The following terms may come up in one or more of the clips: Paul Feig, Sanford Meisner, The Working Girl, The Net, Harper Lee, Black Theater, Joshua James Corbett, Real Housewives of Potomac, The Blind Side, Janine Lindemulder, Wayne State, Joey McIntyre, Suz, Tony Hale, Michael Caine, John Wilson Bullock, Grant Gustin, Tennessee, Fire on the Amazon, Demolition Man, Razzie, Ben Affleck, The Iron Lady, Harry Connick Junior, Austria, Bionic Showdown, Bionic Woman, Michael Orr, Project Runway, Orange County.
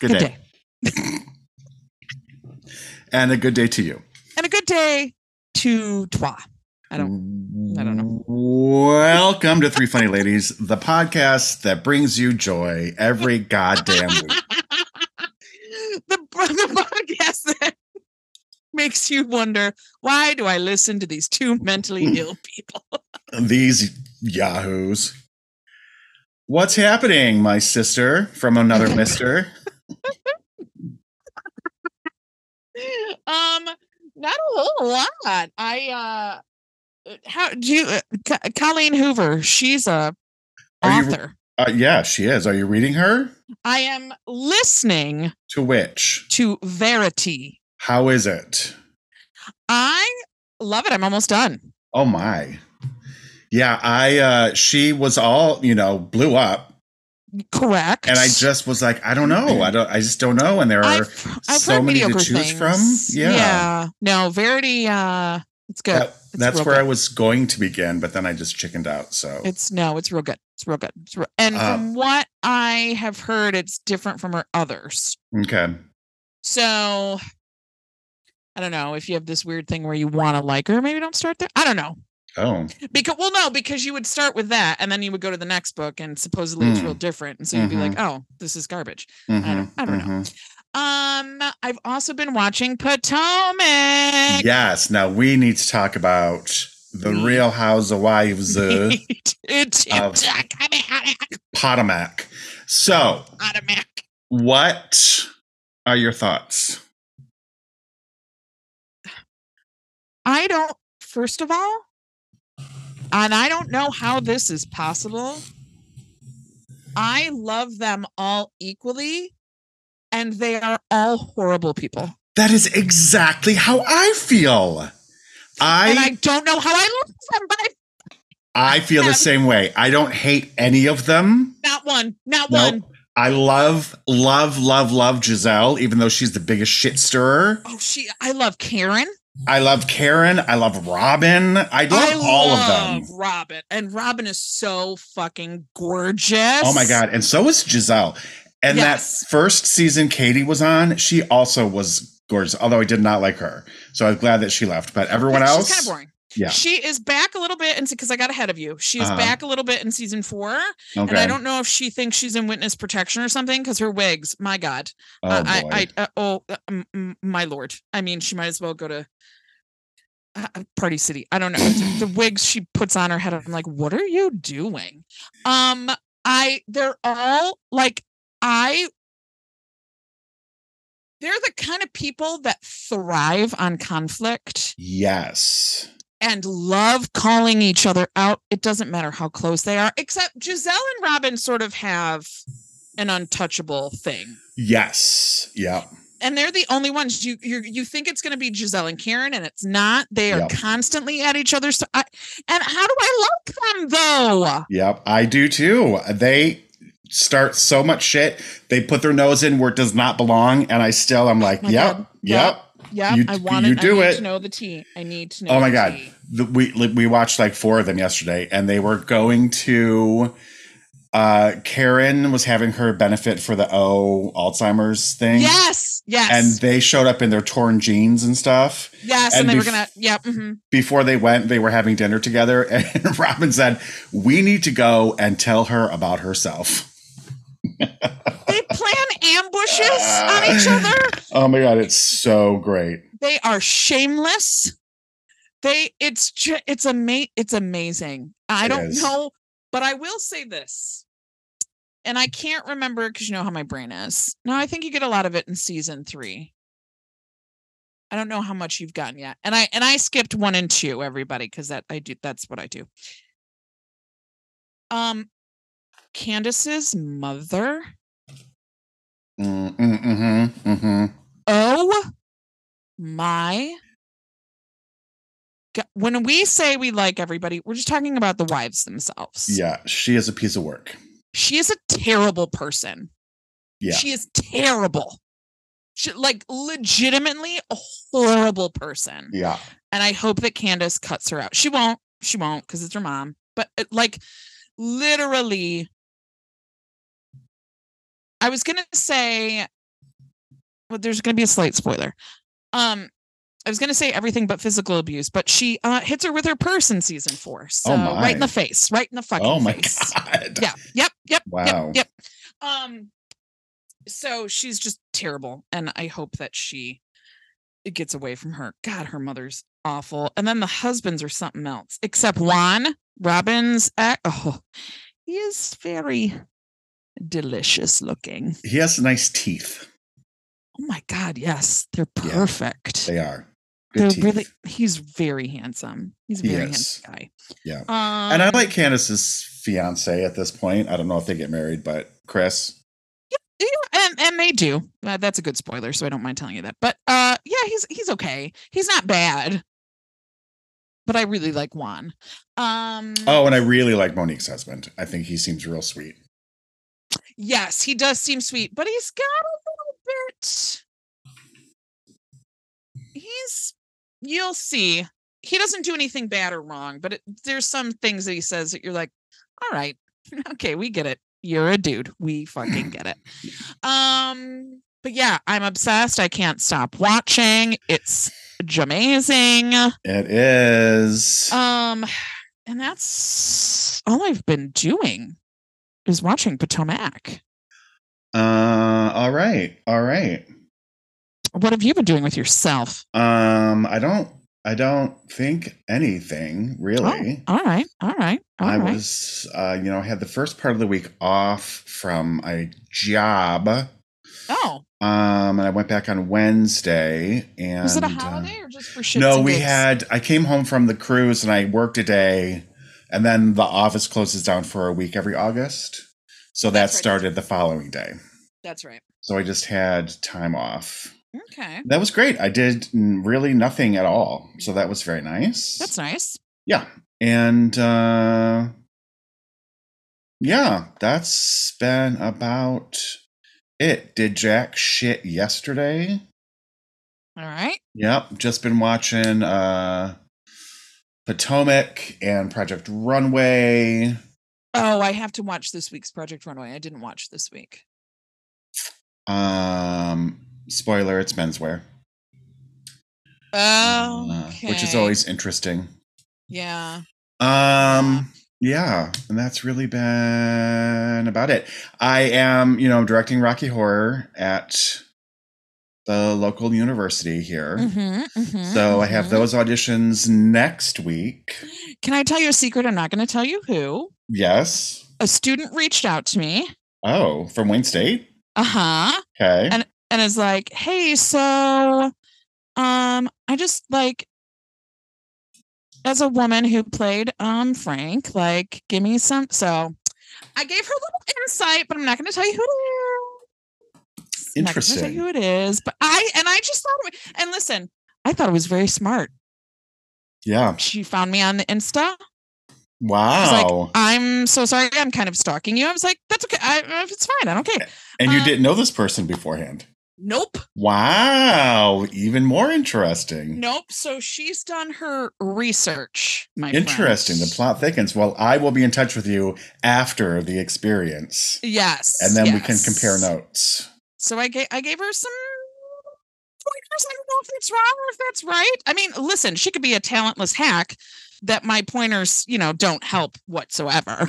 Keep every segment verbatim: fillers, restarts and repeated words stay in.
Good, good day. day. And a good day to you. And a good day to toi. I don't I don't know. Welcome to Three Funny Ladies, the podcast that brings you joy every goddamn week. the, the podcast that makes you wonder, why do I listen to these two mentally ill people? These yahoos. What's happening, my sister from another mister? um not a whole lot. I uh How do you, uh, C- Colleen Hoover? She's a Are author. You, uh, yeah, she is. Are you reading her? I am listening to which to Verity. How is it? I love it. I'm almost done. Oh my! Yeah, I. Uh, she was all you know, blew up. Correct. And I just was like, I don't know. I don't. I just don't know. And there are I've, I've so many to choose things. from. Yeah. Yeah. No, Verity. Uh, it's good. That, It's That's where good. I was going to begin, but then I just chickened out. So it's no, it's real good. It's real good. It's real, and uh, from what I have heard, it's different from her others. Okay. So I don't know if you have this weird thing where you want to like her, maybe don't start there. I don't know. Oh, because well, no, because you would start with that and then you would go to the next book and supposedly mm. it's real different. And so you'd mm-hmm. be like, oh, this is garbage. Mm-hmm. I don't, I don't mm-hmm. know. Um, I've also been watching Potomac. Yes. Now we need to talk about the we Real Housewives uh, of Potomac. So, Potomac. What are your thoughts? I don't. First of all, and I don't know how this is possible. I love them all equally. And they are all horrible people. That is exactly how I feel. I and I don't know how I love them, but I, I feel them. the same way. I don't hate any of them. Not one. Not nope. one. I love, love, love, love Giselle, even though she's the biggest shit stirrer. Oh, she. I love Karen. I love Karen. I love Robin. I love I all love of them. Robin. And Robin is so fucking gorgeous. Oh my God. And so is Giselle. And yes. that first season Katie was on, she also was gorgeous, although I did not like her. So I was glad that she left. But everyone else. She's kind of boring. Yeah. She is back a little bit, and because I got ahead of you. She's uh-huh. back a little bit in season four. Okay. And I don't know if she thinks she's in witness protection or something, because her wigs, my God. Oh, uh, I, I, uh, oh um, my Lord. I mean, she might as well go to uh, Party City. I don't know. The wigs she puts on her head, I'm like, what are you doing? Um, I, they're all like, I, they're the kind of people that thrive on conflict. Yes. And love calling each other out. It doesn't matter how close they are, except Giselle and Robin sort of have an untouchable thing. Yes. Yeah. And they're the only ones you you you think it's going to be Giselle and Karen, and it's not. They are yep. constantly at each other's. So I, and how do I like them, though? Yep. I do, too. They start so much shit. They put their nose in where it does not belong, and I still I'm like, oh yep, God. yep, yep. You, I want you do I need it. To know the tea. I need to know. Oh my the God, tea. The, we we watched like four of them yesterday, and they were going to. Uh, Karen was having her benefit for the O Alzheimer's thing. Yes, yes. And they showed up in their torn jeans and stuff. Yes, and, and they bef- were gonna. Yeah. Mm-hmm. Before they went, they were having dinner together, and Robin said, "We need to go and tell her about herself." They plan ambushes on each other. Oh my God, it's so great. They are shameless. They it's ju- it's ama- it's amazing. I it don't is. know, but I will say this. And I can't remember because you know how my brain is. No, I think you get a lot of it in season three. I don't know how much you've gotten yet. And I and I skipped one and two, everybody, because that I do that's what I do. Um Candace's mother. Mm, mm, mm-hmm, mm-hmm. Oh my God. When we say we like everybody, we're just talking about the wives themselves. Yeah, she is a piece of work. She is a terrible person. Yeah. She is terrible. She, like legitimately a horrible person. Yeah. And I hope that Candace cuts her out. She won't. She won't because it's her mom. But like literally I was going to say well, there's going to be a slight spoiler. Um, I was going to say everything but physical abuse, but she uh, hits her with her purse in season four. So oh my. Right in the face, right in the fucking oh my face. God. Yeah. Yep. Yep. Wow. Yep. Yep. Um, so she's just terrible. And I hope that she gets away from her. God, her mother's awful. And then the husbands are something else, except Juan Robbins. Act- oh, he is very delicious looking. He has nice teeth. Oh my God. Yes. They're perfect. Yeah, they are. Good they're teeth. Really, he's very handsome. He's a very yes. handsome guy. Yeah. Um, and I like Candace's fiance at this point. I don't know if they get married, but Chris. Yeah. yeah and, and they do. Uh, that's a good spoiler. So I don't mind telling you that, but uh, yeah, he's, he's okay. He's not bad, but I really like Juan. Um, oh, and I really like Monique's husband. I think he seems real sweet. Yes, he does seem sweet, but he's got a little bit. He's, you'll see, he doesn't do anything bad or wrong, but it, there's some things that he says that you're like, all right, okay, we get it. You're a dude. We fucking get it. Um, but yeah, I'm obsessed. I can't stop watching. It's amazing. It is. Um, and that's all I've been doing. Is watching Potomac. Uh, all right, all right. What have you been doing with yourself? Um, I don't, I don't think anything really. Oh, all right, all right. All I right. was, uh, you know, I had the first part of the week off from a job. Oh. Um, and I went back on Wednesday. And was it a holiday uh, or just for shit? No, we gigs? had. I came home from the cruise and I worked a day. And then the office closes down for a week every August. So that started the following day. That's right. So I just had time off. Okay. That was great. I did really nothing at all. So that was very nice. That's nice. Yeah. And uh, yeah, that's been about it. Did jack shit yesterday. All right. Yep. Just been watching... Uh, Potomac and Project Runway. Oh, I have to watch this week's Project Runway. I didn't watch this week. Um, spoiler, it's menswear. Oh, okay. uh, which is always interesting. Yeah. Um, yeah, and that's really been about it. I am, you know, I'm directing Rocky Horror at the local university here. Mm-hmm, mm-hmm, so mm-hmm. I have those auditions next week. Can I tell you a secret? I'm not going to tell you who. Yes. A student reached out to me. Oh, from Wayne State? Uh-huh. Okay. And and is like, hey, so um, I just like, as a woman who played um Frank, like, give me some. So I gave her a little insight, but I'm not going to tell you who it is. Interesting. I'm not gonna tell you who it is, but I and I just thought. It, and listen, I thought it was very smart. Yeah, she found me on the Insta. Wow. Like, I'm so sorry. I'm kind of stalking you. I was like, that's okay. I, it's fine. I don't care. And you um, didn't know this person beforehand. Nope. Wow. Even more interesting. Nope. So she's done her research. My interesting. Friend. The plot thickens. Well, I will be in touch with you after the experience. Yes. And then yes. we can compare notes. So I gave I gave her some pointers. I don't know if that's wrong or if that's right. I mean, listen, she could be a talentless hack that my pointers, you know, don't help whatsoever.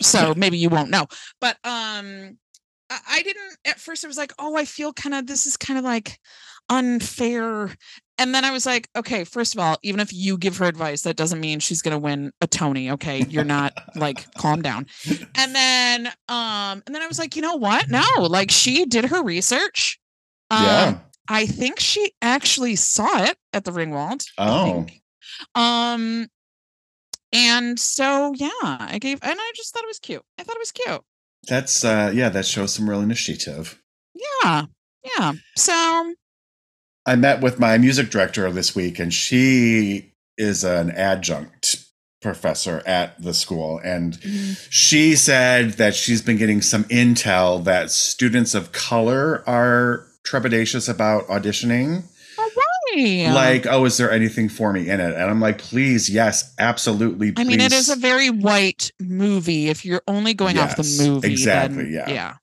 So maybe you won't know. But um, I, I didn't at first. I was like, oh, I feel kind of this is kind of like unfair. And then I was like, okay, first of all, even if you give her advice, that doesn't mean she's going to win a Tony. Okay. You're not like, calm down. And then, um, and then I was like, you know what? No, like she did her research. Um, yeah. I think she actually saw it at the Ringwald. Oh. I think. Um, and so, yeah, I gave, and I just thought it was cute. I thought it was cute. That's uh yeah. That shows some real initiative. Yeah. Yeah. So I met with my music director this week, and she is an adjunct professor at the school. And mm-hmm. she said that she's been getting some intel that students of color are trepidatious about auditioning. All right. Like, oh, is there anything for me in it? And I'm like, please, yes, absolutely. Please. I mean, it is a very white movie. If you're only going yes, off the movie. Exactly. Then, yeah. yeah.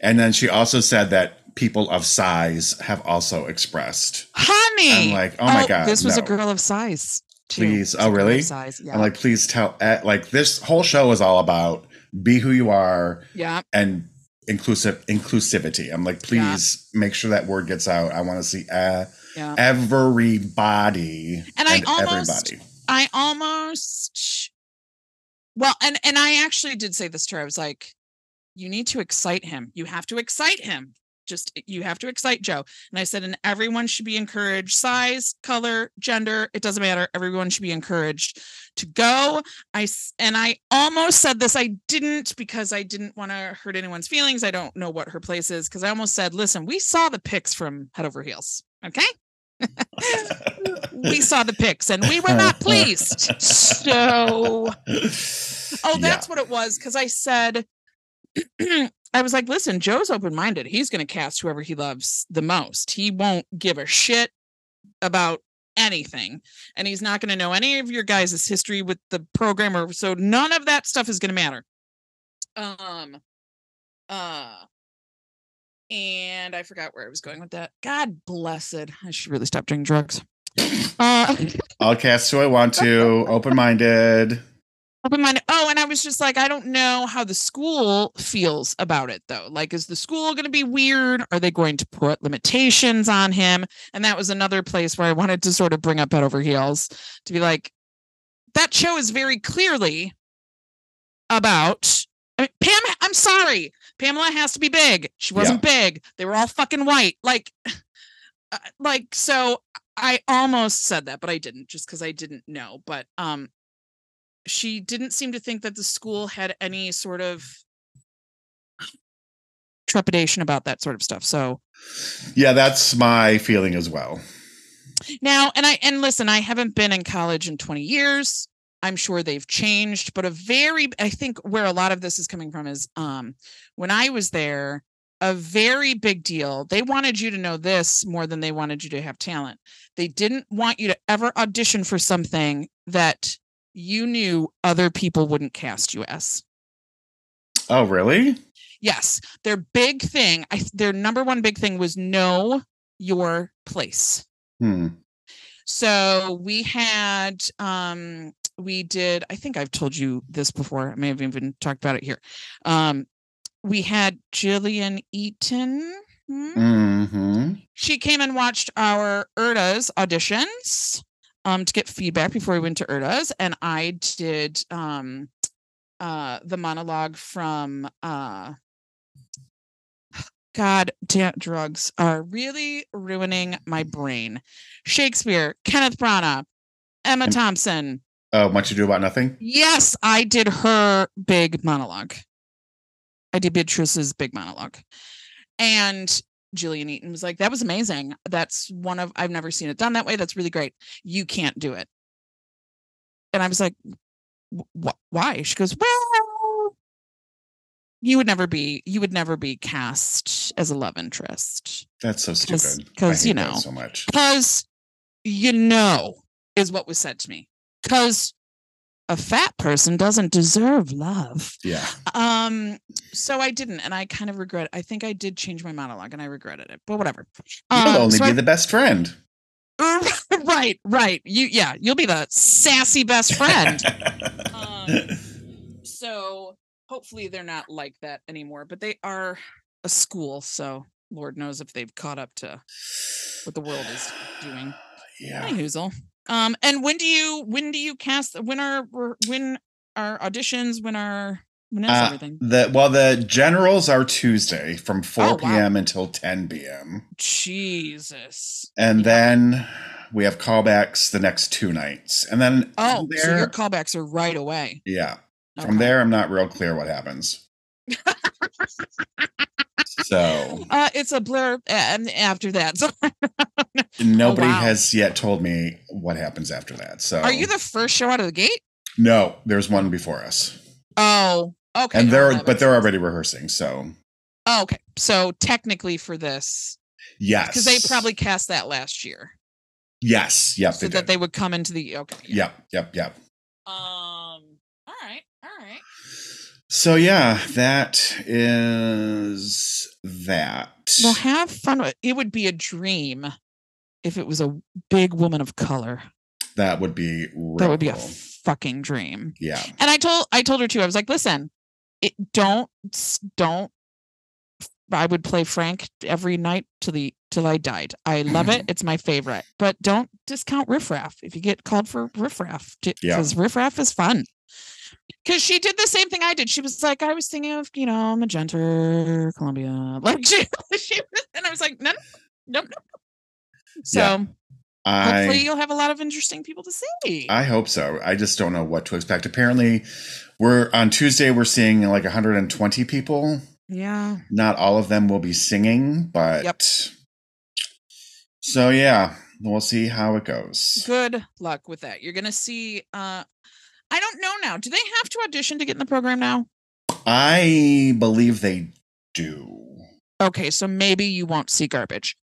And then she also said that people of size have also expressed. Honey! I'm like, oh my oh, God. This was no. a girl of size. Too. Please. Oh, really? Size, yeah. I'm like, please tell. Like, this whole show is all about be who you are. Yeah. And inclusive inclusivity. I'm like, please yeah. make sure that word gets out. I want to see uh, yeah. everybody. And, and I almost, everybody. I almost, well, and, and I actually did say this to her. I was like, you need to excite him. You have to excite him. Just, you have to excite Joe. And I said, and everyone should be encouraged, size, color, gender, it doesn't matter. Everyone should be encouraged to go. I, and I almost said this, I didn't, because I didn't want to hurt anyone's feelings. I don't know what her place is. Cause I almost said, listen, we saw the pics from Head Over Heels. Okay. We saw the pics and we were not pleased. So, oh, that's yeah. what it was. Cause I said, I was like, listen, Joe's open-minded. He's going to cast whoever he loves the most. He won't give a shit about anything. And he's not going to know any of your guys' history with the programmer. So none of that stuff is going to matter. Um, uh, and I forgot where I was going with that. God bless it. I should really stop doing drugs. Uh, I'll cast who I want to. Open-minded. Open-minded. Oh, and I was just like, I don't know how the school feels about it, though. Like, is the school going to be weird? Are they going to put limitations on him? And that was another place where I wanted to sort of bring up Head Over Heels to be like, that show is very clearly about I mean, Pam. I'm sorry. Pamela has to be big. She wasn't yeah. big. They were all fucking white. Like, uh, like, so I almost said that, but I didn't just because I didn't know. But, um, she didn't seem to think that the school had any sort of trepidation about that sort of stuff. So yeah, that's my feeling as well. Now, and I, and listen, I haven't been in college in twenty years. I'm sure they've changed, but a very, I think where a lot of this is coming from is um, when I was there, a very big deal. They wanted you to know this more than they wanted you to have talent. They didn't want you to ever audition for something that you knew other people wouldn't cast you as. Oh, really? Yes. Their big thing, I, their number one big thing was know your place. Hmm. So we had, um, we did, I think I've told you this before. I may have even talked about it here. Um, we had Jillian Eaton. Hmm? Mm-hmm. She came and watched our I R T A's auditions. Um, to get feedback before we went to I R T A's, and I did um, uh, the monologue from uh, God damn drugs are really ruining my brain. Shakespeare, Kenneth Branagh, Emma and, Thompson. Oh, Much Ado About Nothing? Yes, I did her big monologue. I did Beatrice's big monologue. And Jillian Eaton was like, that was amazing. That's one of, I've never seen it done that way. That's really great. You can't do it. And I was like, wh- why? She goes, well, you would never be, you would never be cast as a love interest. That's so stupid. Because, you know, so much. Because, you know, is what was said to me. Because a fat person doesn't deserve love. Yeah. Um, so I didn't. And I kind of regret it. I think I did change my monologue and I regretted it, but whatever. Um, you'll only so be I, the best friend. Right, right. You, yeah, you'll be the sassy best friend. um, so hopefully they're not like that anymore, but they are a school. So Lord knows if they've caught up to what the world is doing. Yeah. Hi, Hoozle. Um, and when do you, when do you cast, when are, when are auditions, when are, when is uh, everything? The, well, the generals are Tuesday from four p.m. wow. until ten p.m. Jesus. And yeah. then we have callbacks the next two nights. And then. Oh, there, so your callbacks are right away. Yeah. Okay. From there, I'm not real clear what happens. So uh, it's a blur after that. So nobody oh, wow. has yet told me what happens after that. So are you the first show out of the gate? No, there's one before us. Oh, okay. And they're, but they're already rehearsing. So. Oh, okay. So technically for this. Yes. Because they probably cast that last year. Yes. Yep. So they that did. They would come into the, okay. Yeah. Yep. Yep. Yep. Um, all right. All right. So yeah, that is that. Well, have fun with it. Would be a dream if it was a big woman of color. That would be real. That would be a fucking dream. Yeah. And I told I told her too. I was like, listen, it, don't don't. I would play Frank every night till the till I died. I love it. It's my favorite. But don't discount Riff Raff if you get called for Riff Raff, because yeah. Riff Raff is fun. Because she did the same thing I did. She was like, I was thinking of, you know, Magenta, Columbia, like she, she was, and I was like, no, no, no, no. So yeah. I, hopefully you'll have a lot of interesting people to see. I hope so. I just don't know what to expect. Apparently, we're on Tuesday. We're seeing like one hundred twenty people. Yeah. Not all of them will be singing, but yep. So yeah, we'll see how it goes. Good luck with that. You're gonna see. Uh, I don't know now. Do they have to audition to get in the program now? I believe they do. Okay, so maybe you won't see garbage.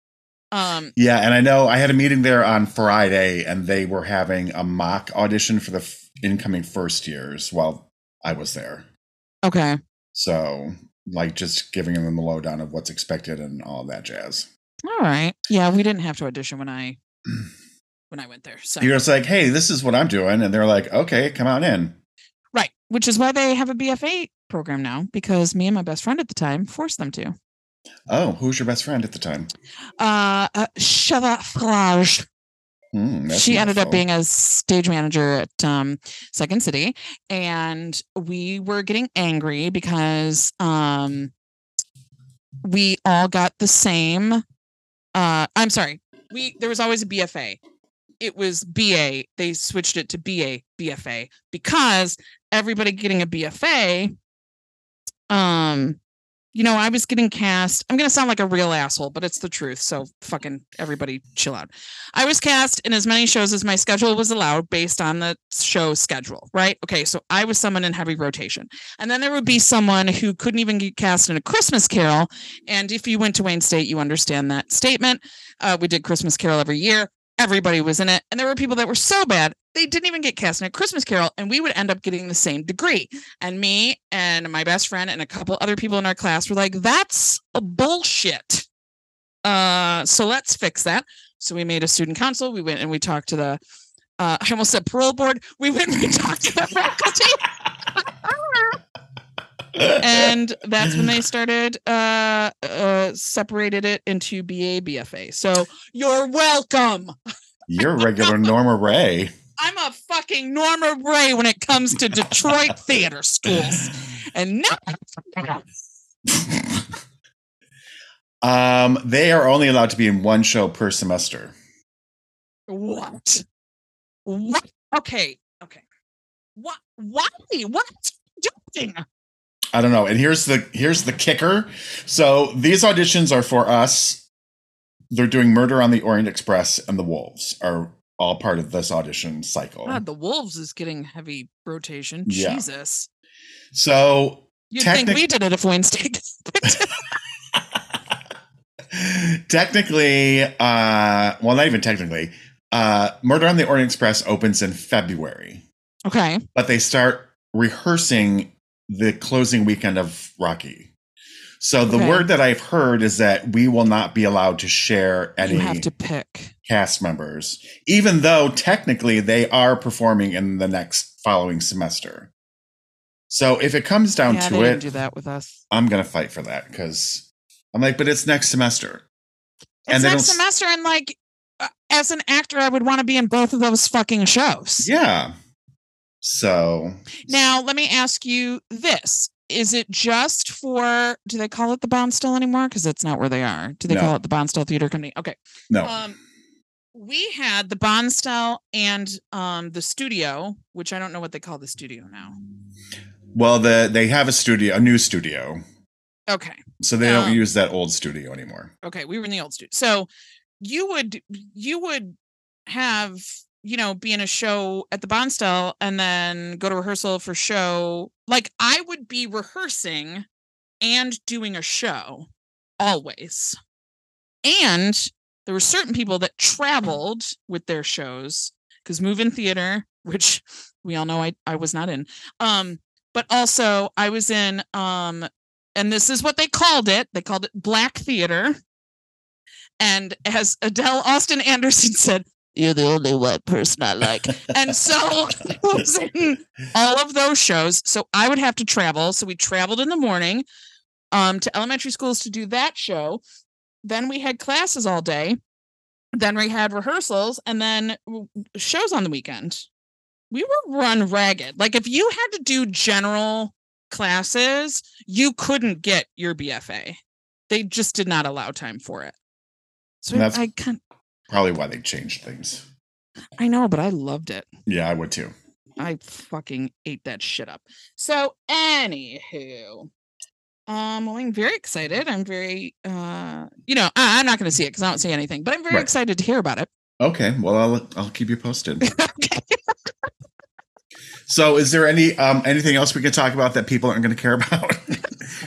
Um, yeah, and I know I had a meeting there on Friday, and they were having a mock audition for the f- incoming first years while I was there. Okay. So. Like just giving them the lowdown of what's expected and all that jazz. All right. Yeah, we didn't have to audition when I when I went there. So you're just like, hey, this is what I'm doing. And they're like, okay, come on in. Right. Which is why they have a B F A program now, because me and my best friend at the time forced them to. Oh, who's your best friend at the time? Uh, uh Sheva Frage. Mm, she ended up being a stage manager at um, Second City, and we were getting angry because um, we all got the same. Uh, I'm sorry. We there was always a B F A. It was B A. They switched it to B A, B F A, because everybody getting a B F A. Um, you know, I was getting cast. I'm going to sound like a real asshole, but it's the truth. So fucking everybody chill out. I was cast in as many shows as my schedule was allowed based on the show schedule. Right. Okay. So I was someone in heavy rotation. And then there would be someone who couldn't even get cast in A Christmas Carol. And if you went to Wayne State, you understand that statement. Uh, we did Christmas Carol every year. Everybody was in it. And there were people that were so bad, they didn't even get cast in A Christmas Carol. And we would end up getting the same degree. And me and my best friend and a couple other people in our class were like, that's a bullshit. Uh, so let's fix that. So we made a student council. We went and we talked to the, uh, I almost said parole board. We went and we talked to the faculty. And that's when they started uh, uh, separated it into B A, B F A. So you're welcome. You're regular Norma Ray. I'm a fucking Norma Ray when it comes to Detroit theater schools. And now um, they are only allowed to be in one show per semester. What? What? Okay. Okay. What? Why? What are you doing? I don't know. And here's the here's the kicker. So these auditions are for us. They're doing Murder on the Orient Express, and The Wolves are all part of this audition cycle. God, The Wolves is getting heavy rotation. Yeah. Jesus. So you'd technic- think we did it if Wayne State did it. Technically, uh, well, not even technically, uh, Murder on the Orient Express opens in February. Okay. But they start rehearsing the closing weekend of Rocky. So the okay. word that I've heard is that we will not be allowed to share any you have to pick. Cast members, even though technically they are performing in the next following semester. So if it comes down yeah, to it, do that with us. I'm going to fight for that, because I'm like, but it's next semester. It's and next semester. And like, as an actor, I would want to be in both of those fucking shows. Yeah. So now let me ask you this. Is it just for, do they call it the Bonstelle anymore? Because that's not where they are. Do they no. call it the Bonstelle Theater Company? Okay. No. Um, we had the Bonstelle and um, the studio, which I don't know what they call the studio now. Well, the they have a studio, a new studio. Okay. So they um, don't use that old studio anymore. Okay. We were in the old studio. So you would, you would have... you know, be in a show at the Bonstelle and then go to rehearsal for show. Like I would be rehearsing and doing a show always. And there were certain people that traveled with their shows, because move-in theater, which we all know I, I was not in, um, But also I was in, um, and this is what they called it. They called it Black Theater. And as Adele Austin Anderson said, "You're the only white person I like." And so I was in all of those shows. So I would have to travel. So we traveled in the morning um, to elementary schools to do that show. Then we had classes all day. Then we had rehearsals and then shows on the weekend. We were run ragged. Like if you had to do general classes, you couldn't get your B F A. They just did not allow time for it. So that's I kind of, probably why they changed things. I know, but I loved it. Yeah, I would too. I fucking ate that shit up. So anywho, um, well, I'm very excited. I'm very, uh, you know, I, I'm not going to see it because I don't see anything, but I'm very right. excited to hear about it. Okay, well, I'll I'll keep you posted. Okay. So is there any um, anything else we could talk about that people aren't going to care about?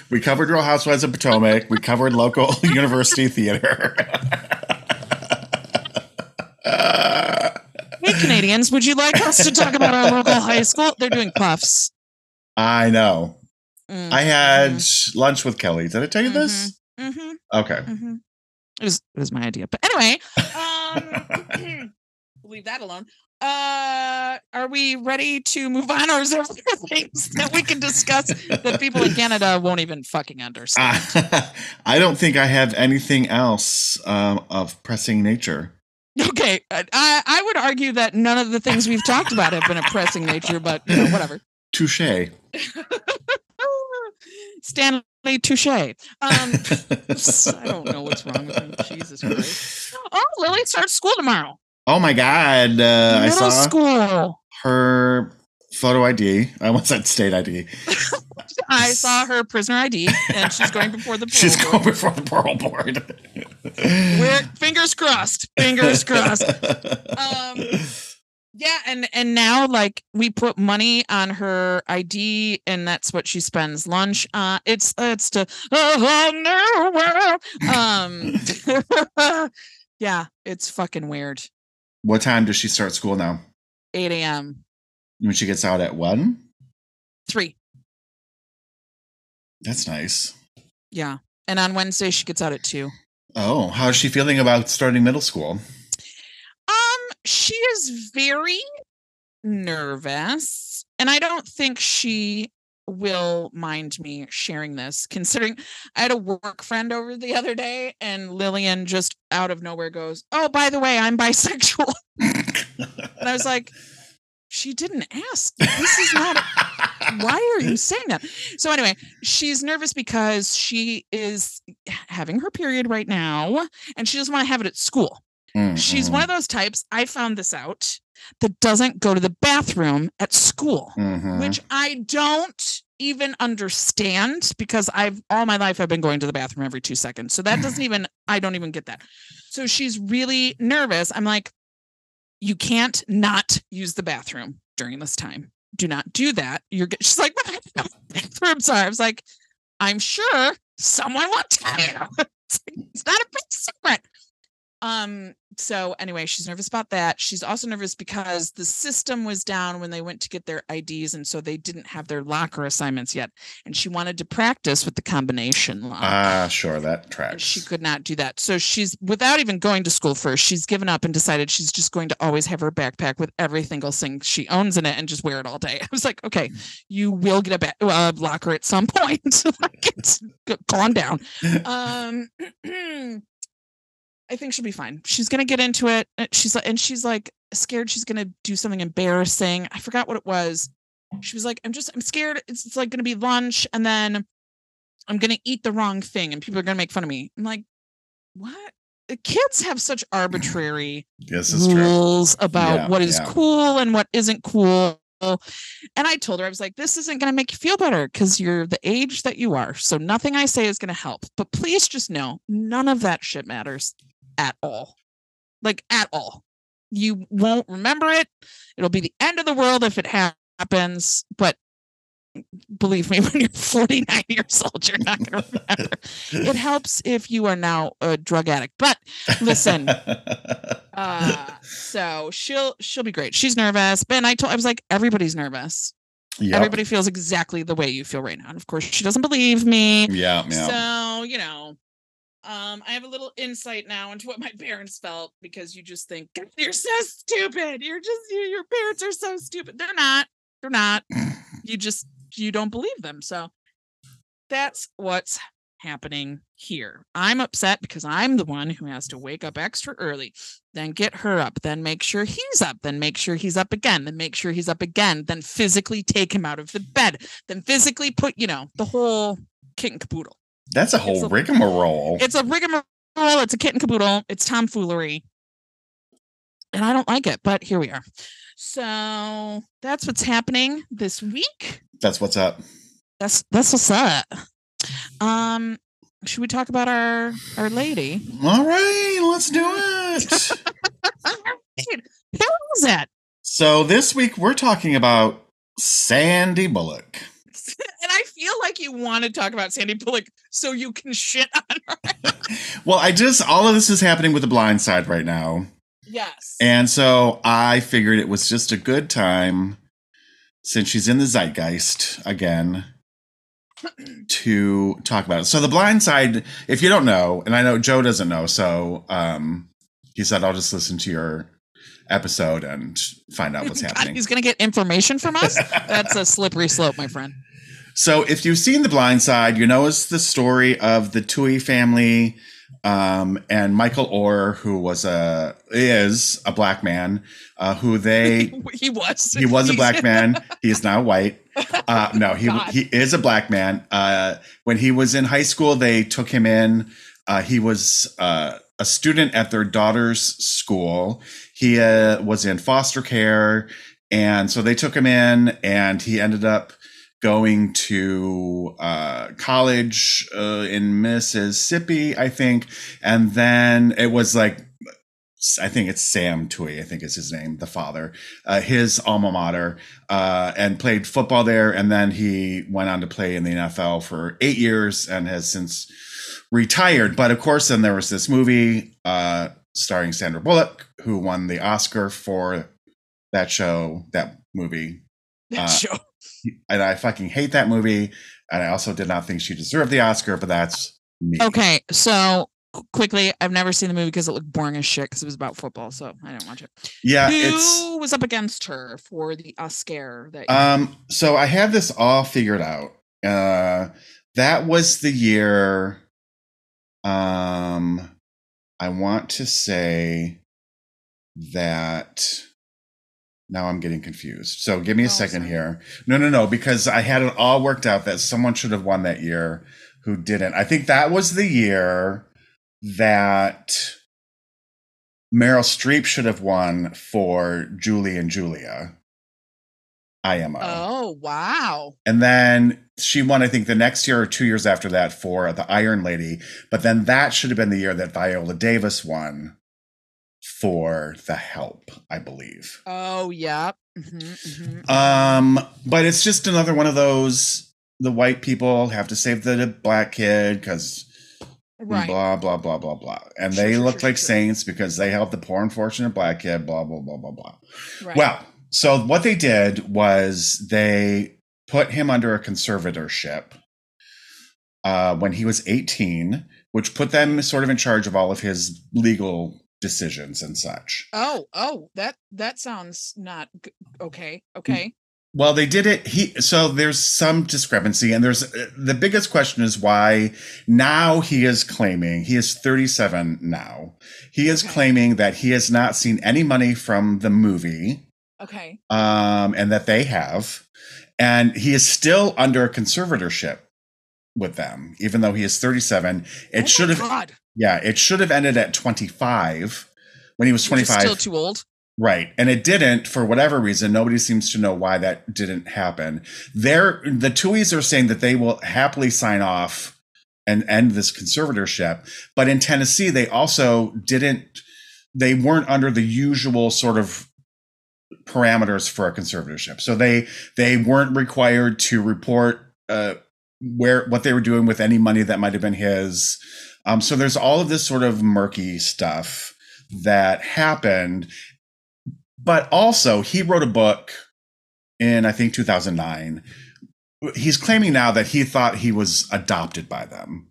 We covered Real Housewives of Potomac. We covered local university theater. Hey, Canadians, would you like us to talk about our local high school? They're doing puffs. I know. Mm-hmm. I had lunch with Kelly. Did I tell you mm-hmm. this? Mm-hmm. Okay. Mm-hmm. It was it was my idea. But anyway, um, we'll leave that alone. Uh, are we ready to move on, or is there things that we can discuss that people in Canada won't even fucking understand? Uh, I don't think I have anything else um, of pressing nature. Okay, I, I would argue that none of the things we've talked about have been of pressing nature, but you know, whatever. Touché. Stanley Touché. Um, I don't know what's wrong with me. Jesus Christ! Oh, Lily starts school tomorrow. Oh my God! Uh, I saw school. Her photo I D. I almost said state I D. I saw her prisoner I D, and she's going before the parole she's board. going before the parole board. We're fingers crossed. Fingers crossed. Um, yeah, and and now like we put money on her I D, and that's what she spends lunch on. It's it's to a whole new world. Um, yeah, it's fucking weird. What time does she start school now? eight a.m. When she gets out at one? three. That's nice. Yeah. And on Wednesday, she gets out at two. Oh, how is she feeling about starting middle school? Um, she is very nervous. And I don't think she will mind me sharing this, considering I had a work friend over the other day and Lillian just out of nowhere goes, "Oh, by the way, I'm bisexual." And I was like, she didn't ask. This is not, a- why are you saying that? So anyway, she's nervous because she is having her period right now and she doesn't want to have it at school. Mm-hmm. She's one of those types. I found this out. That doesn't go to the bathroom at school, mm-hmm. which I don't even understand because I've all my life I've been going to the bathroom every two seconds. So that doesn't even, I don't even get that. So she's really nervous. I'm like, you can't not use the bathroom during this time. Do not do that. You're get, she's like, "What? I don't know what the bathrooms are." I was like, "I'm sure someone will tell you." It's, like, it's not a big secret. Um, so anyway, she's nervous about that. She's also nervous because the system was down when they went to get their I Ds. And so they didn't have their locker assignments yet. And she wanted to practice with the combination lock. Ah, uh, sure. That tracks. And she could not do that. So she's, without even going to school first, she's given up and decided she's just going to always have her backpack with every single thing she owns in it and just wear it all day. I was like, okay, you will get a back, uh, locker at some point. Like it's gone down. Um, I think she'll be fine. She's going to get into it. She's like, and she's like scared she's going to do something embarrassing. I forgot what it was. She was like, I'm just, I'm scared. It's, it's like going to be lunch. And then I'm going to eat the wrong thing. And people are going to make fun of me. I'm like, what? The kids have such arbitrary yes, rules true. about yeah, what is yeah. cool and what isn't cool. And I told her, I was like, this isn't going to make you feel better because you're the age that you are. So nothing I say is going to help, but please just know none of that shit matters. At all. Like at all. You won't remember it. It'll be the end of the world if it happens. But believe me, when you're forty-nine years old, you're not going to remember. It helps if you are now a drug addict. But listen, uh, so she'll she'll be great. She's nervous. Ben, I told I was like, everybody's nervous. Yep. Everybody feels exactly the way you feel right now. And of course, she doesn't believe me. Yeah, yeah. So, you know, um, I have a little insight now into what my parents felt, because you just think, you're so stupid. You're just, you, your parents are so stupid. They're not. They're not. You just, you don't believe them. So that's what's happening here. I'm upset because I'm the one who has to wake up extra early, then get her up, then make sure he's up, then make sure he's up again, then make sure he's up again, then physically take him out of the bed, then physically put, you know, the whole kit and caboodle. That's a whole it's rigmarole. A, it's a rigmarole. It's a kit and caboodle. It's tomfoolery. And I don't like it, but here we are. So that's what's happening this week. That's what's up. That's that's what's up. Um, should we talk about our our lady? All right, let's do it. How was that? So this week we're talking about Sandy Bullock, and I feel like you want to talk about Sandy Bullock so you can shit on her. Well, I just all of this is happening with The Blind Side right now. Yes, and so I figured it was just a good time, since she's in the zeitgeist again, to talk about it. So The Blind Side, if you don't know, and I know Joe doesn't know, so um, he said, I'll just listen to your episode and find out what's God, happening. He's going to get information from us? That's a slippery slope, my friend. So if you've seen The Blind Side, you know it's the story of the Tui family um, and Michael Orr, who was a, is a black man, uh, who they... he was. He was a black man. He is now white. Uh, no, he God. he is a black man. Uh, when he was in high school, they took him in. Uh, he was uh, a student at their daughter's school. He uh, was in foster care. And so they took him in, and he ended up going to uh, college uh, in Mississippi, I think. And then it was like, I think it's Sam Tui, I think is his name, the father, uh, his alma mater, uh, and played football there. And then he went on to play in the N F L for eight years and has since retired. But of course, then there was this movie uh, starring Sandra Bullock, who won the Oscar for that show, that movie. That uh, show. And I fucking hate that movie. And I also did not think she deserved the Oscar, but that's me. Okay, so... quickly, I've never seen the movie because it looked boring as shit, because it was about football, so I didn't watch it. Yeah, who it's, was up against her for the Oscar? That um, so I have this all figured out. Uh, that was the year. Um, I want to say that. Now I'm getting confused. So give me a oh, second sorry. here. No, no, no, because I had it all worked out that someone should have won that year, who didn't. I think that was the year that Meryl Streep should have won for Julie and Julia, I M O. Oh, wow. And then she won, I think, the next year or two years after that for The Iron Lady. But then that should have been the year that Viola Davis won for The Help, I believe. Oh, yeah. Mm-hmm, mm-hmm. Um, but it's just another one of those, the white people have to save the black kid because... Right. Blah, blah, blah, blah, blah. And sure, they sure, looked sure, like sure. saints because they helped the poor, unfortunate black kid, blah, blah, blah, blah, blah. Right. Well, so what they did was they put him under a conservatorship uh, when he was eighteen, which put them sort of in charge of all of his legal decisions and such. Oh, oh, that that sounds not g- okay. Okay. Well, they did it. He so there's some discrepancy, and there's the biggest question is why now he is claiming he is thirty-seven now. He is okay. claiming that he has not seen any money from the movie. Okay. Um, and that they have, and he is still under a conservatorship with them, even though he is thirty-seven. It oh should have, God. yeah, it should have ended at twenty-five when he was twenty-five. Still too old. Right. And it didn't, for whatever reason. Nobody seems to know why that didn't happen. They're, the Tuis are saying that they will happily sign off and end this conservatorship. But in Tennessee, they also didn't, they weren't under the usual sort of parameters for a conservatorship. So they, they weren't required to report uh, where, what they were doing with any money that might have been his. Um, so there's all of this sort of murky stuff that happened. But also, he wrote a book in, I think, two thousand nine. He's claiming now that he thought he was adopted by them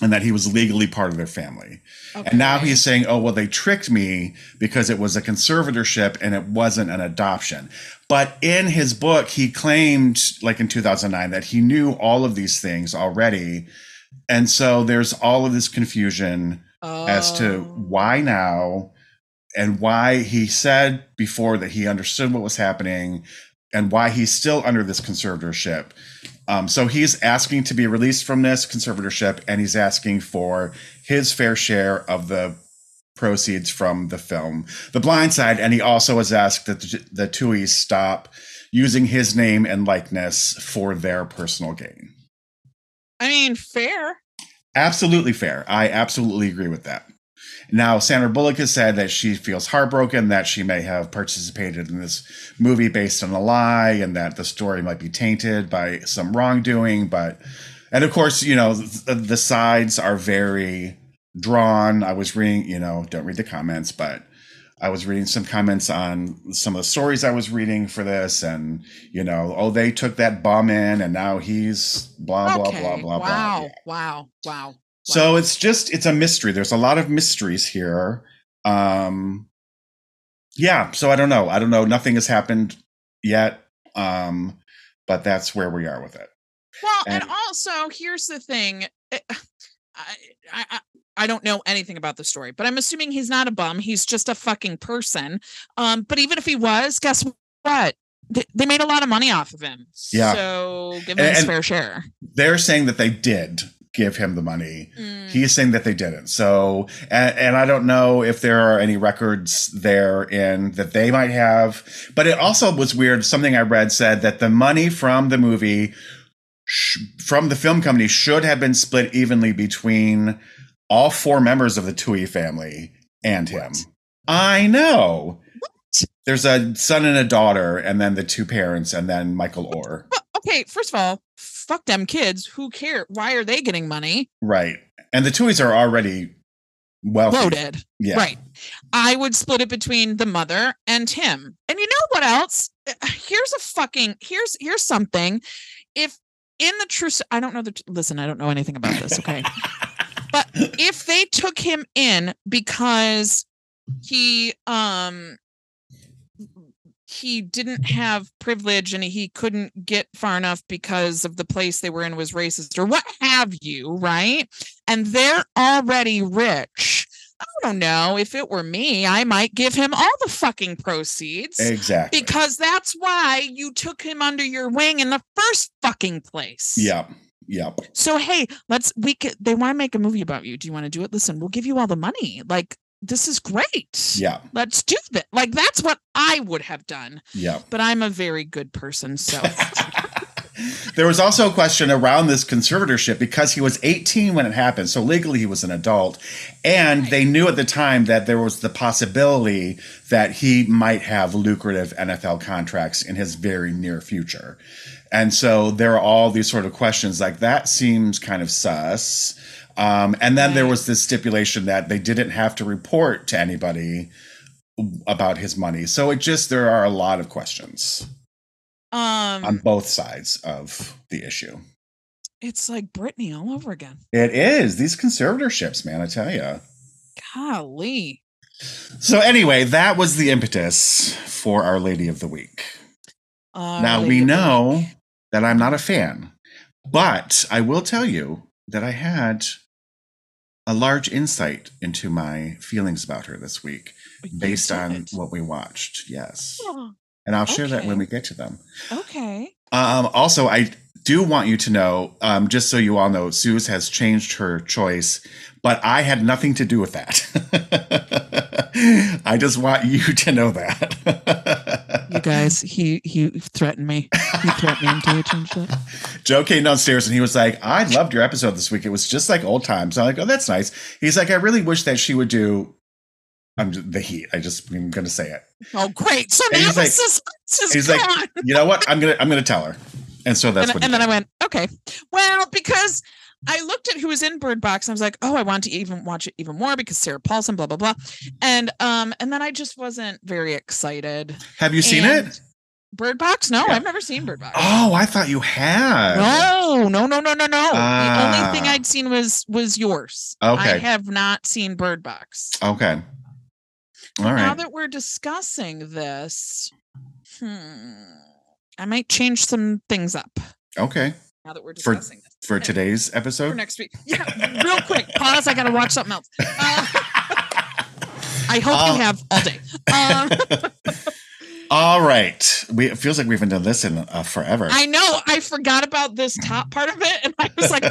and that he was legally part of their family. Okay. And now he's saying, oh, well, they tricked me because it was a conservatorship and it wasn't an adoption. But in his book, he claimed, like in two thousand nine, that he knew all of these things already. And so there's all of this confusion oh. as to why now and why he said before that he understood what was happening and why he's still under this conservatorship. Um, so he's asking to be released from this conservatorship, and he's asking for his fair share of the proceeds from the film The Blind Side. And he also has asked that the, the Tuis stop using his name and likeness for their personal gain. I mean, fair. Absolutely fair. I absolutely agree with that. Now, Sandra Bullock has said that she feels heartbroken that she may have participated in this movie based on a lie and that the story might be tainted by some wrongdoing. But, and of course, you know, the, the sides are very drawn. I was reading, you know, don't read the comments, but I was reading some comments on some of the stories I was reading for this. And, you know, oh, they took that bum in and now he's blah, okay. blah, blah, blah, wow. blah. Wow, wow, wow. So it's just, it's a mystery. There's a lot of mysteries here. Um, yeah. So I don't know. I don't know. Nothing has happened yet. Um, but that's where we are with it. Well, and, and also here's the thing. I, I, I don't know anything about the story, but I'm assuming he's not a bum. He's just a fucking person. Um, but even if he was, guess what? They made a lot of money off of him. Yeah. So give him and, his fair share. They're saying that they did give him the money. Mm. He's saying that they didn't. So, and, and I don't know if there are any records there in that they might have, but it also was weird. Something I read said that the money from the movie, sh- from the film company should have been split evenly between all four members of the Tui family and him. What? I know. What? There's a son and a daughter, and then the two parents, and then Michael Orr. Okay, first of all, fuck them kids. Who care? Why are they getting money? Right. And the Tuis are already wealthy. Loaded. Yeah. Right. I would split it between the mother and him. And you know what else? Here's a fucking, here's, here's something. If in the true, I don't know the, listen, I don't know anything about this. Okay. But if they took him in because he, um, he didn't have privilege and he couldn't get far enough because of the place they were in was racist or what have you, right? And they're already rich. I don't know. If it were me, I might give him all the fucking proceeds. Exactly. Because that's why you took him under your wing in the first fucking place. Yep. Yep. So, hey, let's, we could, they want to make a movie about you. Do you want to do it? Listen, we'll give you all the money. Like, this is great. Yeah. Let's do that. Like, that's what I would have done. Yeah. But I'm a very good person. So there was also a question around this conservatorship because he was eighteen when it happened. So legally he was an adult, and right. they knew at the time that there was the possibility that he might have lucrative N F L contracts in his very near future. And so there are all these sort of questions like that seems kind of sus. Um, and then right. there was this stipulation that they didn't have to report to anybody about his money. So it just, there are a lot of questions um, on both sides of the issue. It's like Britney all over again. It is. These conservatorships, man, I tell you. Golly. So anyway, that was the impetus for Our Lady of the Week. Our now Lady we know that I'm not a fan, but I will tell you that I had a large insight into my feelings about her this week based on what we watched. Yes. Yeah. And I'll share okay. that when we get to them. Okay. Um, also, I do want you to know, um, just so you all know, Suze has changed her choice, but I had nothing to do with that. I just want you to know that. You guys, he he threatened me. He threatened me to change that. Joe came downstairs and he was like, I loved your episode this week. It was just like old times. I'm like, oh, that's nice. He's like, I really wish that she would do I'm just, the heat. I just I'm gonna say it. Oh, great! So now he's, like, is, is he's like, you know what? I'm gonna I'm gonna tell her. And so that's and, what. And then did. I went, okay, well, because I looked at who was in Bird Box, and I was like, oh, I want to even watch it even more because Sarah Paulson, blah blah blah, and um, and then I just wasn't very excited. Have you seen and it? Bird Box? No, yeah. I've never seen Bird Box. Oh, I thought you had. No, no, no, no, no, no. Ah. The only thing I'd seen was was yours. Okay. I have not seen Bird Box. Okay. All right. Now that we're discussing this, hmm, I might change some things up. Okay. Now that we're discussing for, this. For okay. today's episode? For next week. Yeah, real quick. Pause. I got to watch something else. Uh, I hope um. you have all day. Um, all right. We, it feels like we haven't done this in uh, forever. I know. I forgot about this top part of it. And I was like,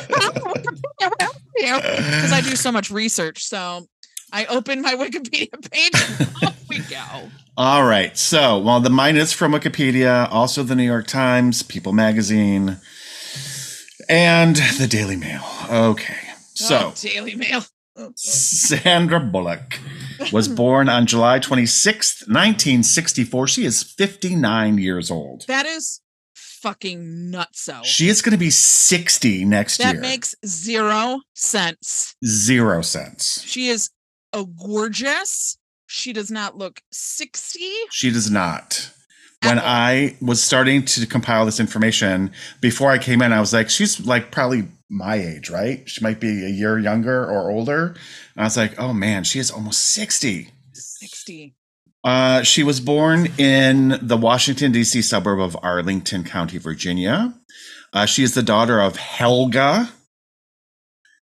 because I do so much research. So I opened my Wikipedia page and off we go. All right. So, well, the minus from Wikipedia, also the New York Times, People Magazine, and the Daily Mail. Okay. So, oh, Daily Mail. Sandra Bullock was born on July twenty-sixth, nineteen sixty-four. She is fifty-nine years old. That is fucking nutso. She is going to be sixty next that year. That makes zero sense. Zero sense. She is a gorgeous. She does not look sixty. She does not. When I was starting to compile this information before I came in, I was like, she's like probably my age, right? She might be a year younger or older. And I was like, oh man, she is almost sixty. sixty. Uh, she was born in the Washington, D C suburb of Arlington County, Virginia. Uh, she is the daughter of Helga,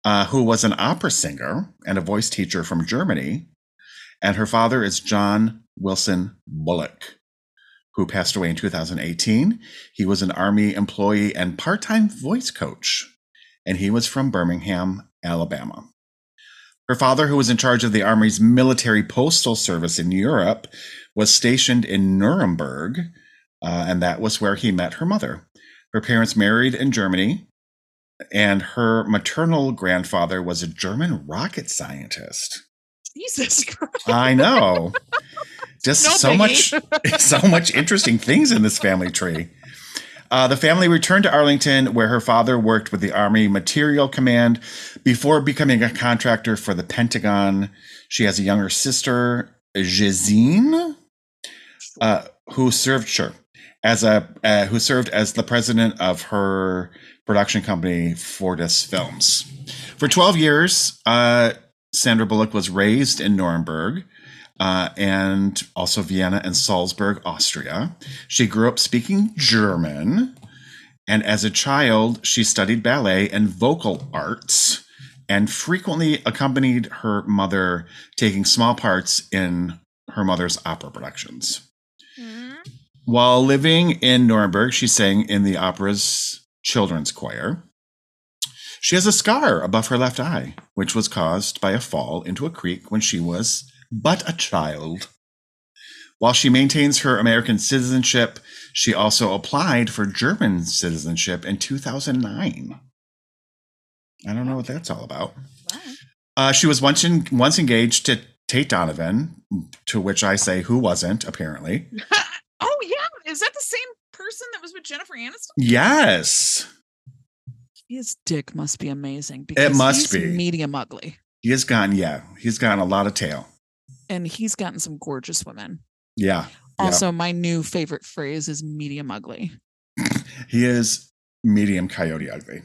uh, who was an opera singer and a voice teacher from Germany. And her father is John Wilson Bullock, who passed away in two thousand eighteen. He was an Army employee and part-time voice coach, and he was from Birmingham, Alabama. Her father, who was in charge of the Army's military postal service in Europe, was stationed in Nuremberg, uh, and that was where he met her mother. Her parents married in Germany, and her maternal grandfather was a German rocket scientist. Jesus Christ. I know. Just no so biggie. much, so much interesting things in this family tree. Uh, the family returned to Arlington, where her father worked with the Army Materiel Command before becoming a contractor for the Pentagon. She has a younger sister, Jezine, uh, who served sure, as a uh, who served as the president of her production company, Fortis Films, for twelve years. Uh, Sandra Bullock was raised in Nuremberg. Uh, and also Vienna and Salzburg, Austria. She grew up speaking German, and as a child, she studied ballet and vocal arts and frequently accompanied her mother, taking small parts in her mother's opera productions. Mm-hmm. While living in Nuremberg, she sang in the opera's children's choir. She has a scar above her left eye, which was caused by a fall into a creek when she was but a child. While she maintains her American citizenship, she also applied for German citizenship in two thousand nine. I don't know what that's all about. Wow. Uh, she was once in, once engaged to Tate Donovan, to which I say, who wasn't, apparently. Oh, yeah. Is that the same person that was with Jennifer Aniston? Yes. His dick must be amazing. Because it must he's be. Medium ugly. He has gotten, yeah, he's gotten a lot of tail. And he's gotten some gorgeous women. Yeah. Also, yeah. My new favorite phrase is medium ugly. He is medium coyote ugly.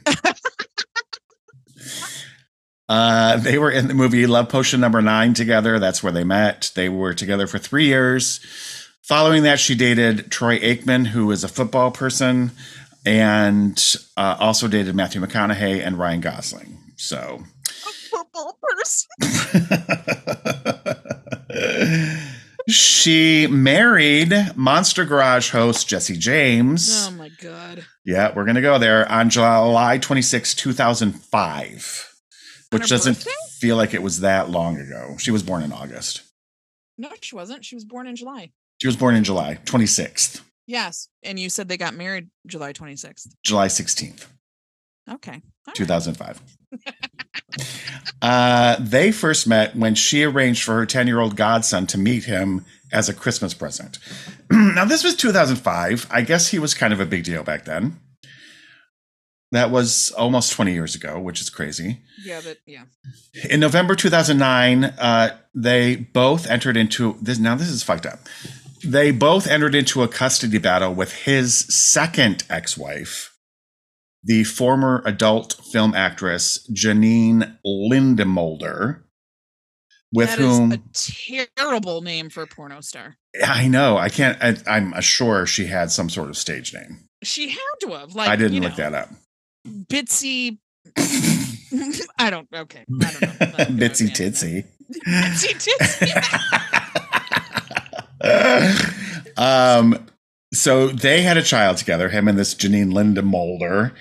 uh, they were in the movie Love Potion Number Nine together. That's where they met. They were together for three years. Following that, she dated Troy Aikman, who is a football person, and uh, also dated Matthew McConaughey and Ryan Gosling. So... football person. She married Monster Garage host Jesse James. Oh my God. Yeah, we're going to go there on July twenty-sixth, two thousand five, which doesn't birthday? feel like it was that long ago. She was born in August. No, she wasn't. She was born in July. She was born in July twenty-sixth. Yes. And you said they got married July twenty-sixth. July sixteenth. Okay. All two thousand five. Right. Uh, they first met when she arranged for her ten-year-old godson to meet him as a Christmas present. Now, this was two thousand five. I guess he was kind of a big deal back then. That was almost twenty years ago, which is crazy. Yeah, but yeah. In November two thousand nine, uh, they both entered into this. Now, this is fucked up. They both entered into a custody battle with his second ex-wife, the former adult film actress Janine Lindemulder, with that whom is a terrible name for a porno star. I know. I can't. I, I'm sure she had some sort of stage name. She had to have. Like, I didn't you know, look that up. Bitsy. I don't. Okay. I don't know. Bitsy Titsy. Bitsy Titsy. um. So they had a child together, him and this Janine Lindemulder.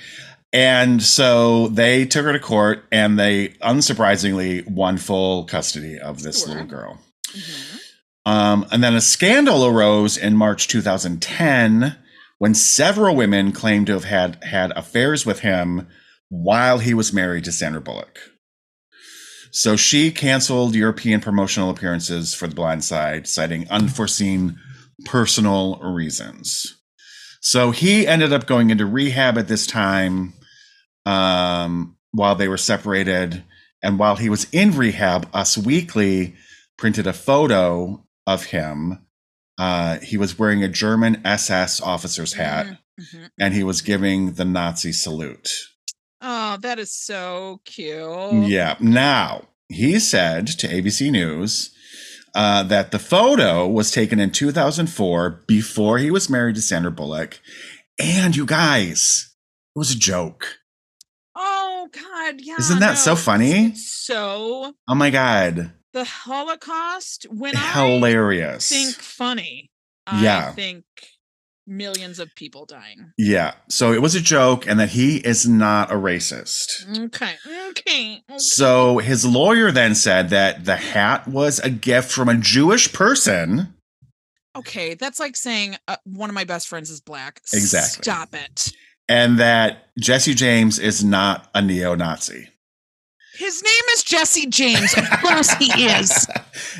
And so they took her to court, and they unsurprisingly won full custody of this sure. little girl. Mm-hmm. Um, and then a scandal arose in March two thousand ten when several women claimed to have had, had affairs with him while he was married to Sandra Bullock. So she canceled European promotional appearances for The Blind Side, citing unforeseen personal reasons. So he ended up going into rehab at this time um, while they were separated. And while he was in rehab, Us Weekly printed a photo of him. Uh, he was wearing a German S S officer's hat, mm-hmm, mm-hmm. and he was giving the Nazi salute. Oh, that is so cute. Yeah. Now, he said to A B C News Uh, that the photo was taken in two thousand four before he was married to Sandra Bullock. And you guys, it was a joke. Oh, God. Yeah. Isn't that no, so funny? It's so. Oh, my God. The Holocaust. When Hilarious. I think funny, I yeah. think millions of people dying. Yeah. So it was a joke, and that he is not a racist. Okay. Okay. Okay. So his lawyer then said that the hat was a gift from a Jewish person. Okay. That's like saying uh, one of my best friends is black. Exactly. Stop it. And that Jesse James is not a neo-Nazi. His name is Jesse James. Of course he is.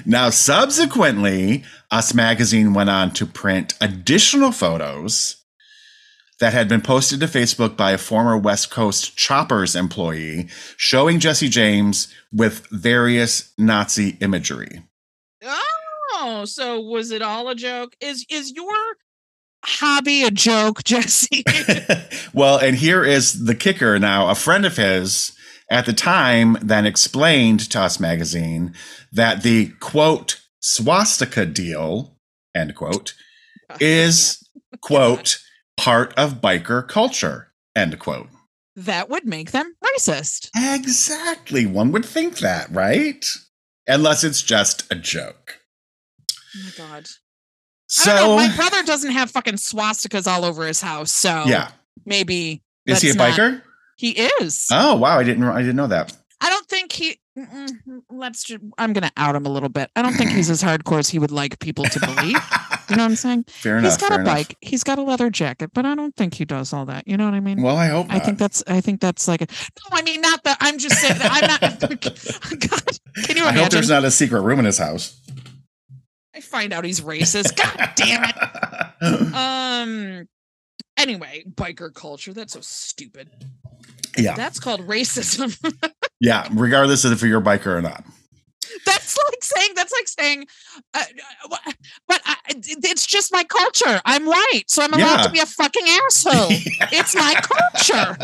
Now, subsequently, Us Magazine went on to print additional photos that had been posted to Facebook by a former West Coast Choppers employee showing Jesse James with various Nazi imagery. Oh, so was it all a joke? Is is your hobby a joke, Jesse? Well, and here is the kicker now. A friend of his at the time then explained to Us Magazine that the, quote, swastika deal, end quote, is, quote, part of biker culture, end quote. That would make them racist. Exactly. One would think that, right? Unless it's just a joke. Oh, my God. So I don't know, my brother doesn't have fucking swastikas all over his house, so yeah. maybe. Is he a not- biker? He is. Oh, wow. I didn't I didn't know that. I don't think he. Let's. Just, I'm going to out him a little bit. I don't think he's as hardcore as he would like people to believe. You know what I'm saying? Fair enough. He's got a bike. Enough. He's got a leather jacket, but I don't think he does all that. You know what I mean? Well, I hope. I not. think that's. I think that's like. A, no, I mean not that. I'm just saying. That I'm not. God, can you imagine? I hope there's not a secret room in his house. I find out he's racist. God damn it. Um. Anyway, biker culture. That's so stupid. Yeah. That's called racism. Yeah. Regardless of if you're a biker or not. That's like saying, that's like saying, uh, but I, it's just my culture. I'm white. So I'm allowed yeah. to be a fucking asshole. Yeah. It's my culture.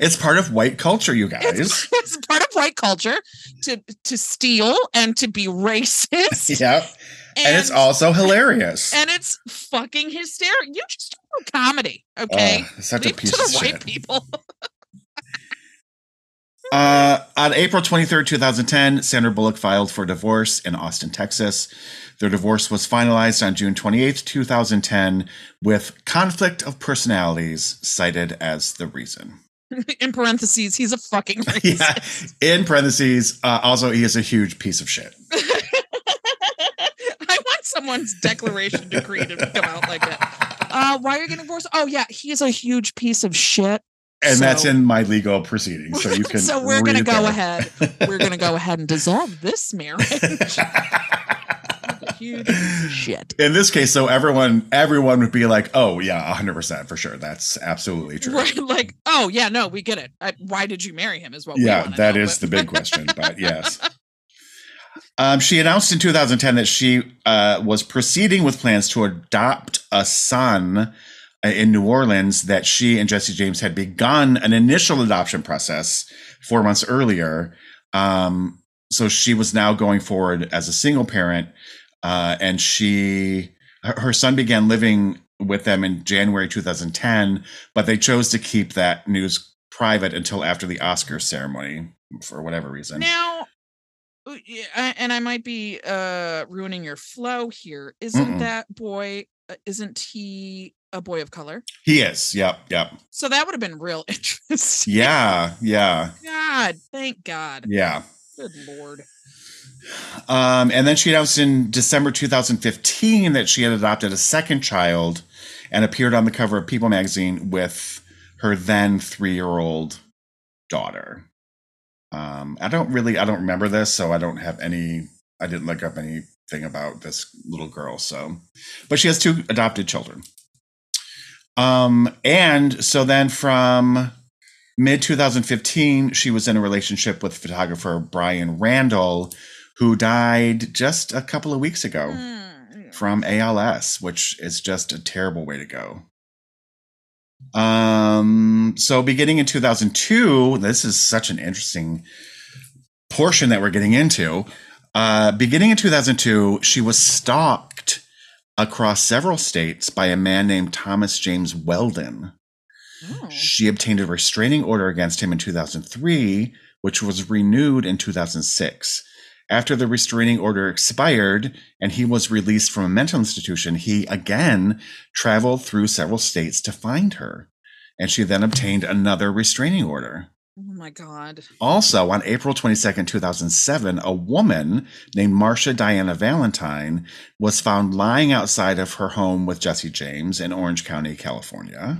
It's part of white culture, you guys. It's, it's part of white culture to, to steal and to be racist. Yeah. And, and it's also hilarious. And it's fucking hysterical. You just do comedy, okay? Uh, such Leave a piece to the of white shit. people. uh, on April twenty-third, twenty ten, Sandra Bullock filed for divorce in Austin, Texas. Their divorce was finalized on June twenty-eighth, twenty ten, with conflict of personalities cited as the reason. In parentheses, he's a fucking racist. Yeah. In parentheses, uh, also he is a huge piece of shit. Someone's declaration decree to come out like that. Uh, why are you getting divorced? Oh, yeah, he's a huge piece of shit. And so. That's in my legal proceedings. So you can. So we're going to go there. ahead. We're going to go ahead and dissolve this marriage. Huge piece of shit. In this case, so everyone, everyone would be like, "Oh yeah, one hundred percent for sure. That's absolutely true." Right? Like, "Oh yeah, no, we get it. I, why did you marry him?" Is what. Yeah, we that know, is but. the big question. But yes. Um, she announced in two thousand ten that she uh, was proceeding with plans to adopt a son in New Orleans, that she and Jesse James had begun an initial adoption process four months earlier. Um, so she was now going forward as a single parent, uh, and she her son began living with them in January two thousand ten, but they chose to keep that news private until after the Oscars ceremony for whatever reason. Now, and I might be uh, ruining your flow here. Isn't Mm-mm. that boy, isn't he a boy of color? He is. Yep. Yep. So that would have been real interesting. Yeah. Yeah. God, thank God. Yeah. Good Lord. Um, and then she announced in December two thousand fifteen that she had adopted a second child and appeared on the cover of People magazine with her then three-year-old daughter. Um, I don't really, I don't remember this, so I don't have any, I didn't look up anything about this little girl. So, but she has two adopted children. Um, and so then from mid twenty fifteen, she was in a relationship with photographer Brian Randall, who died just a couple of weeks ago mm. from A L S, which is just a terrible way to go. Um, so beginning in two thousand two, this is such an interesting portion that we're getting into. Uh, beginning in two thousand two, she was stalked across several states by a man named Thomas James Weldon. Oh. She obtained a restraining order against him in two thousand three, which was renewed in two thousand six. After the restraining order expired and he was released from a mental institution, he again traveled through several states to find her. And she then obtained another restraining order. Oh, my God. Also, on April twenty-second, two thousand seven, a woman named Marsha Diana Valentine was found lying outside of her home with Jesse James in Orange County, California.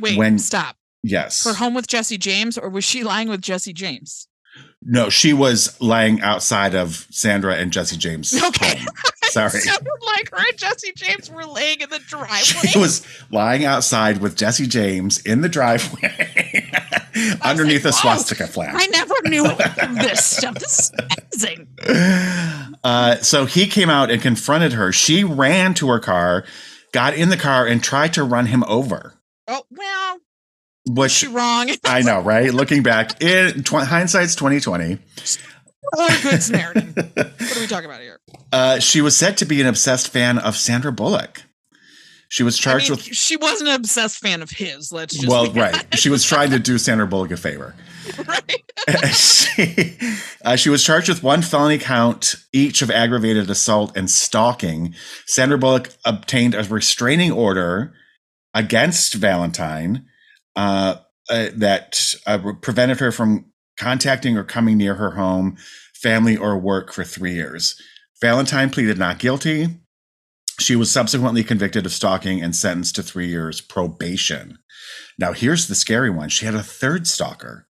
Wait, when, stop. Yes. Her home with Jesse James, or was she lying with Jesse James? No, she was lying outside of Sandra and Jesse James. Okay. Home. Sorry. It sounded like her and Jesse James were laying in the driveway. She was lying outside with Jesse James in the driveway underneath like, a swastika flag. I never knew this stuff. This is amazing. Uh, so he came out and confronted her. She ran to her car, got in the car, and tried to run him over. Oh, well. Was she wrong? I know, right? Looking back, it, tw- hindsight's twenty twenty. Oh, good Samaritan. What are we talking about here? Uh, she was said to be an obsessed fan of Sandra Bullock. She was charged I mean, with. She wasn't an obsessed fan of his. Let's just. Well, right. She was trying to do Sandra Bullock a favor. Right. she, uh, she was charged with one felony count each of aggravated assault and stalking. Sandra Bullock obtained a restraining order against Valentine. Uh, uh, that uh, prevented her from contacting or coming near her home, family, or work for three years. Valentine pleaded not guilty. She was subsequently convicted of stalking and sentenced to three years probation. Now, here's the scary one. She had a third stalker.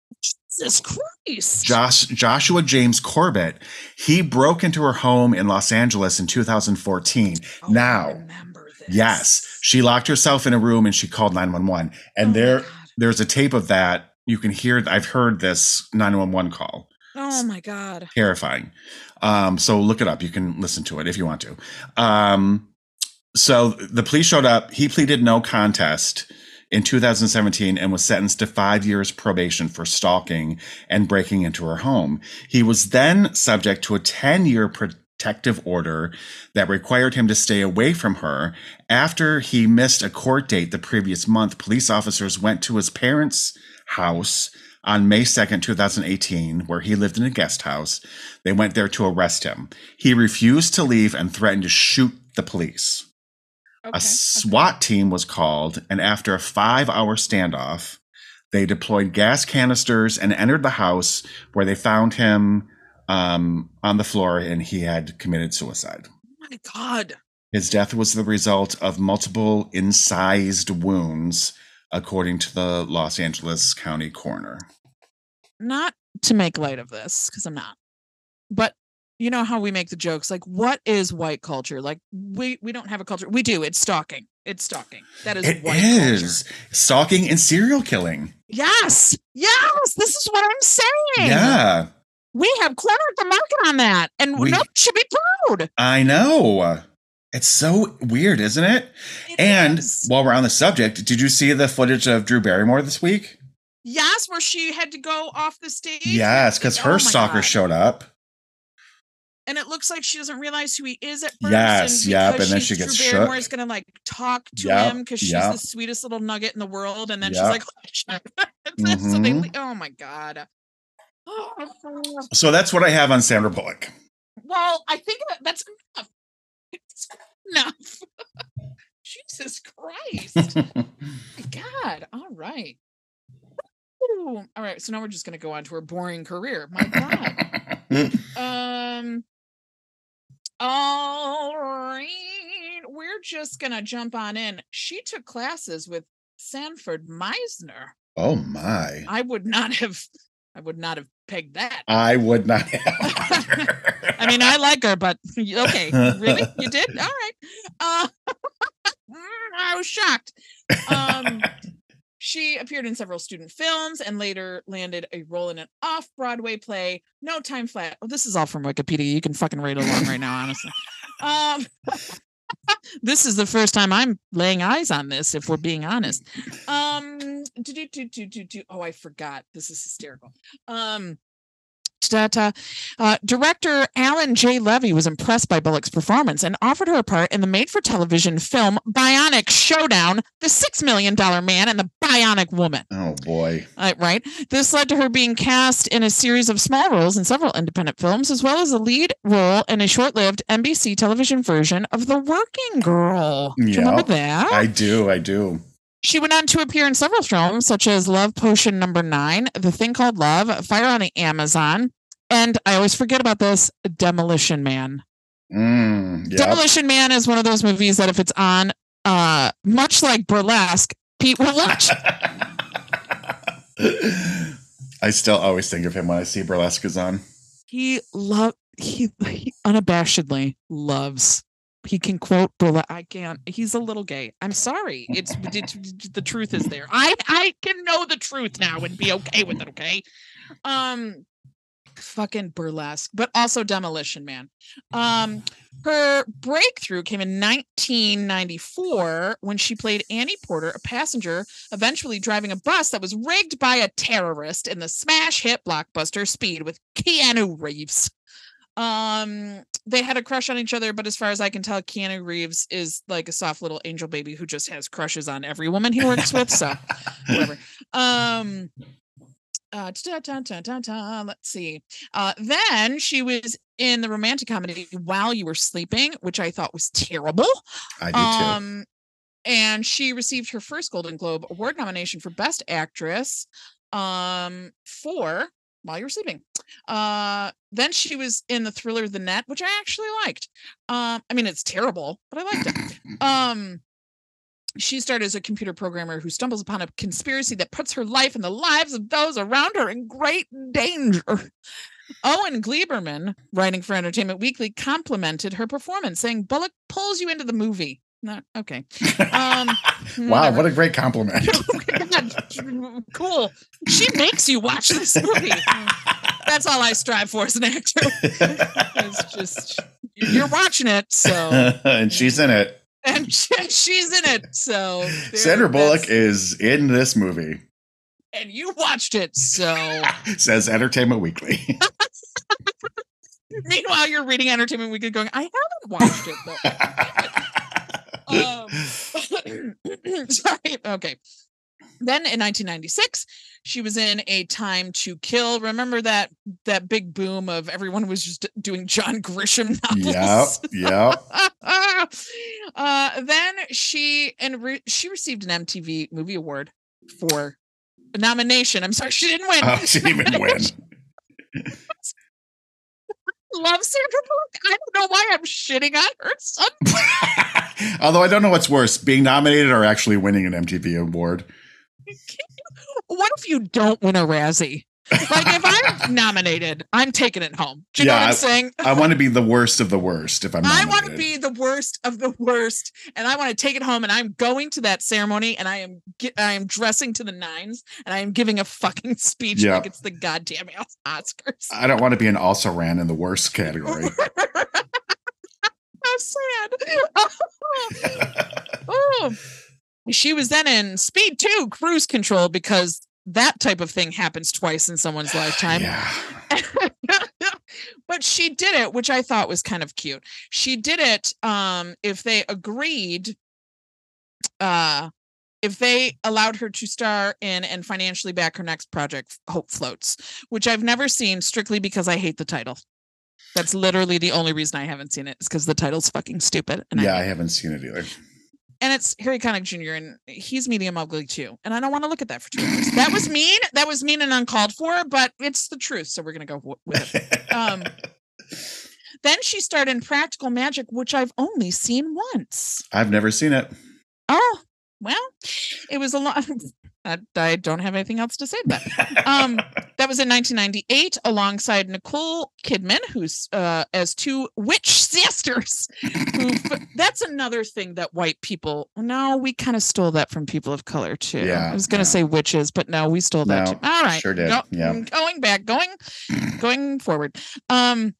Jesus Christ. Josh, Joshua James Corbett. He broke into her home in Los Angeles in two thousand fourteen. Oh, now, I remember this. Yes. She locked herself in a room and she called nine one one. And oh there, there's a tape of that. You can hear, I've heard this nine one one call. Oh my God. It's terrifying. Um, so look it up. You can listen to it if you want to. Um, so the police showed up. He pleaded no contest in two thousand seventeen and was sentenced to five years probation for stalking and breaking into her home. He was then subject to a ten year probation. Protective order that required him to stay away from her. After he missed a court date the previous month, police officers went to his parents' house on May second, two thousand eighteen, where he lived in a guest house. They went there to arrest him. He refused to leave and threatened to shoot the police. Okay, a SWAT okay. team was called, and after a five hour standoff, they deployed gas canisters and entered the house where they found him Um, on the floor, and he had committed suicide. Oh my God. His death was the result of multiple incised wounds, according to the Los Angeles County coroner. Not to make light of this, because I'm not. But you know how we make the jokes, like, what is white culture? Like, we, we don't have a culture. We do. It's stalking. It's stalking. That is it white is. Culture. Stalking and serial killing. Yes. Yes. This is what I'm saying. Yeah. we have cornered the market on that, and we no, should be proud. I know. It's so weird, isn't it? It and is. While we're on the subject, did you see the footage of Drew Barrymore this week? Yes, where she had to go off the stage. Yes, because her oh stalker God. showed up. And it looks like she doesn't realize who he is at first. Yes, and yep. And then she gets Drew Barrymore shook. is going to like talk to yep, him because she's yep. the sweetest little nugget in the world. And then yep. she's like, oh, shit. Mm-hmm. So they, oh my God. So that's what I have on Sandra Bullock. Well, I think that's enough. It's enough. Jesus Christ. Oh my God. All right. Ooh. All right. So now we're just going to go on to her boring career. My God. um. All right, we're just gonna jump on in. She took classes with Sanford Meisner. Oh my! I would not have. I would not have pegged that. I would not have. I mean, I like her, but okay, really, you did? All right. Uh, I was shocked. Um, she appeared in several student films and later landed a role in an off-Broadway play, No Time Flat. Oh, this is all from Wikipedia. You can fucking read along right now, honestly. Um, this is the first time I'm laying eyes on this, if we're being honest. Um, do, do, do, do, do, do. Oh, I forgot. This is hysterical. Um, Uh, director Alan J. Levy was impressed by Bullock's performance and offered her a part in the made-for-television film Bionic Showdown, The six million dollars Man and the Bionic Woman. Oh, boy. Uh, right. This led to her being cast in a series of small roles in several independent films, as well as a lead role in a short-lived N B C television version of The Working Girl. Do you yep. remember that? I do. I do. She went on to appear in several films, such as Love Potion Number Nine, The Thing Called Love, Fire on the Amazon, and I always forget about this, Demolition Man. Mm, yep. Demolition Man is one of those movies that if it's on, uh, much like Burlesque, Pete will watch. I still always think of him when I see Burlesque is on. He love he, he unabashedly loves. He can quote Burlesque. I can't. He's a little gay. I'm sorry. It's, it's the truth is there. I I can know the truth now and be okay with it. Okay. Um. Fucking Burlesque, but also Demolition Man. Um, her breakthrough came in nineteen ninety-four when she played Annie Porter, a passenger eventually driving a bus that was rigged by a terrorist in the smash hit blockbuster Speed with Keanu Reeves. Um, they had a crush on each other, but as far as I can tell, Keanu Reeves is like a soft little angel baby who just has crushes on every woman he works with. So, whatever. Um. Uh, ta, ta, ta, ta, ta. Let's see. Uh, then she was in the romantic comedy While You Were Sleeping, which I thought was terrible. I do um, too. And she received her first Golden Globe Award nomination for Best Actress um, for While You Were Sleeping. Uh, then she was in the thriller The Net, which I actually liked. Um, I mean, it's terrible, but I liked it. Um, She started as a computer programmer who stumbles upon a conspiracy that puts her life and the lives of those around her in great danger. Owen Gleiberman, writing for Entertainment Weekly, complimented her performance, saying, Bullock pulls you into the movie. Not, okay. Um, wow, whatever. What a great compliment. God, cool. She makes you watch this movie. That's all I strive for as an actor. It's just, you're watching it, so. And she's in it. And she's in it, so Sandra Bullock is in this movie, and you watched it, so says Entertainment Weekly. Meanwhile, you're reading Entertainment Weekly, going, "I haven't watched it." But um, sorry, okay. Then in nineteen ninety-six, she was in A Time to Kill. Remember that that big boom of everyone was just doing John Grisham novels? Yeah, yeah. uh, then she and re- she received an M T V Movie Award for a nomination. I'm sorry, she didn't win. Oh, she didn't even win. Love Sandra Bullock. I don't know why I'm shitting on her sometimes. Although I don't know what's worse, being nominated or actually winning an M T V award. What if you don't win a Razzie? Like, if I'm nominated, I'm taking it home. Do you yeah, know what I'm I, saying? I want to be the worst of the worst. If I'm nominated. I want to be the worst of the worst, and I want to take it home, and I'm going to that ceremony, and I am get, I am dressing to the nines, and I am giving a fucking speech yeah. like it's the goddamn Oscars. I don't want to be an also ran in the worst category. How sad. Oh. She was then in Speed two, Cruise Control, because that type of thing happens twice in someone's lifetime. Yeah. But she did it, which I thought was kind of cute. She did it um, if they agreed, uh, if they allowed her to star in and financially back her next project, Hope Floats, which I've never seen strictly because I hate the title. That's literally the only reason I haven't seen it, is because the title's fucking stupid. And yeah, I, I haven't seen it either. And it's Harry Connick Junior and he's medium ugly too. And I don't want to look at that for two hours. That was mean. That was mean and uncalled for, but it's the truth. So we're going to go with it. Um, then she starred in Practical Magic, which I've only seen once. I've never seen it. Oh, well, it was a lot. I, I don't have anything else to say about it. Um, that was in nineteen ninety-eight alongside Nicole Kidman, who's uh, as two witch sisters. Who, that's another thing that white people. No, we kind of stole that from people of color, too. Yeah, I was going to yeah. say witches, but no, we stole that, no, too. All right. Sure did. Go, yeah. Going back, going going forward. Um,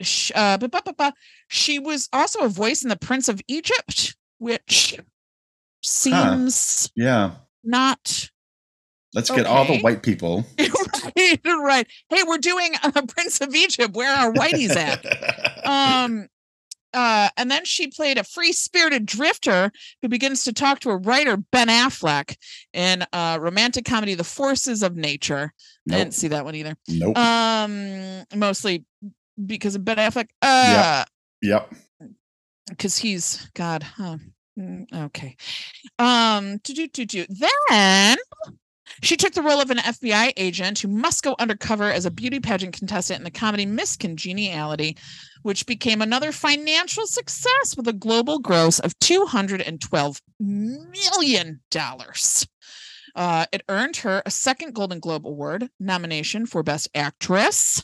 sh- uh, ba- ba- ba- ba. She was also a voice in The Prince of Egypt, which seems... Huh. Yeah. Not let's okay. get all the white people. Right, right. Hey, we're doing uh, Prince of Egypt. Where are whiteys at? um, uh, and then she played a free-spirited drifter who begins to talk to a writer, Ben Affleck, in uh, romantic comedy, The Forces of Nature. Nope. I didn't see that one either. Nope. Um, mostly because of Ben Affleck. Uh, yep. Because yep. he's God. Huh. Okay. Um, do, do, do, do. Then she took the role of an F B I agent who must go undercover as a beauty pageant contestant in the comedy Miss Congeniality, which became another financial success with a global gross of two hundred twelve million dollars. Uh, it earned her a second Golden Globe Award nomination for Best Actress.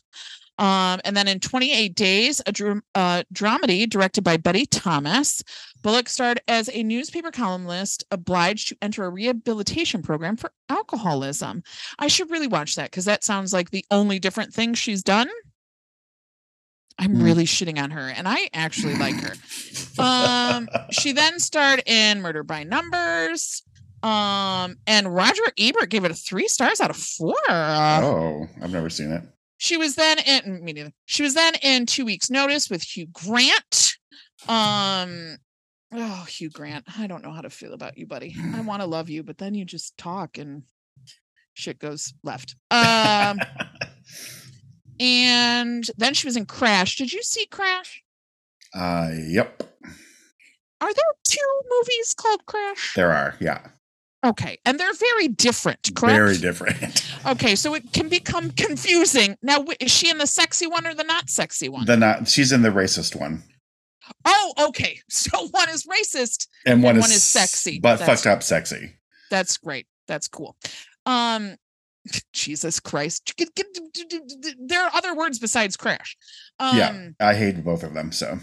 Um, and then in twenty-eight days, a dr- uh, dramedy directed by Betty Thomas, Bullock starred as a newspaper columnist obliged to enter a rehabilitation program for alcoholism. I should really watch that because that sounds like the only different thing she's done. I'm mm. really shitting on her, and I actually like her. Um, she then starred in Murder by Numbers. Um, and Roger Ebert gave it a three stars out of four. Oh, I've never seen it. She was then in me neither. She was then in Two Weeks Notice with Hugh Grant. Um, oh, Hugh Grant, I don't know how to feel about you, buddy. I want to love you, but then you just talk and shit goes left. Um, and then she was in Crash. Did you see Crash? Uh, yep. Are there two movies called Crash? There are, yeah. Okay, and they're very different, correct? Very different. Okay, so it can become confusing. Now, is she in the sexy one or the not sexy one? The not. She's in the racist one. Oh, okay. So one is racist and one, and one is, is sexy, but that's, fucked up sexy. That's great. That's cool. Um, Jesus Christ. There are other words besides crash. Um, yeah, I hate both of them. So.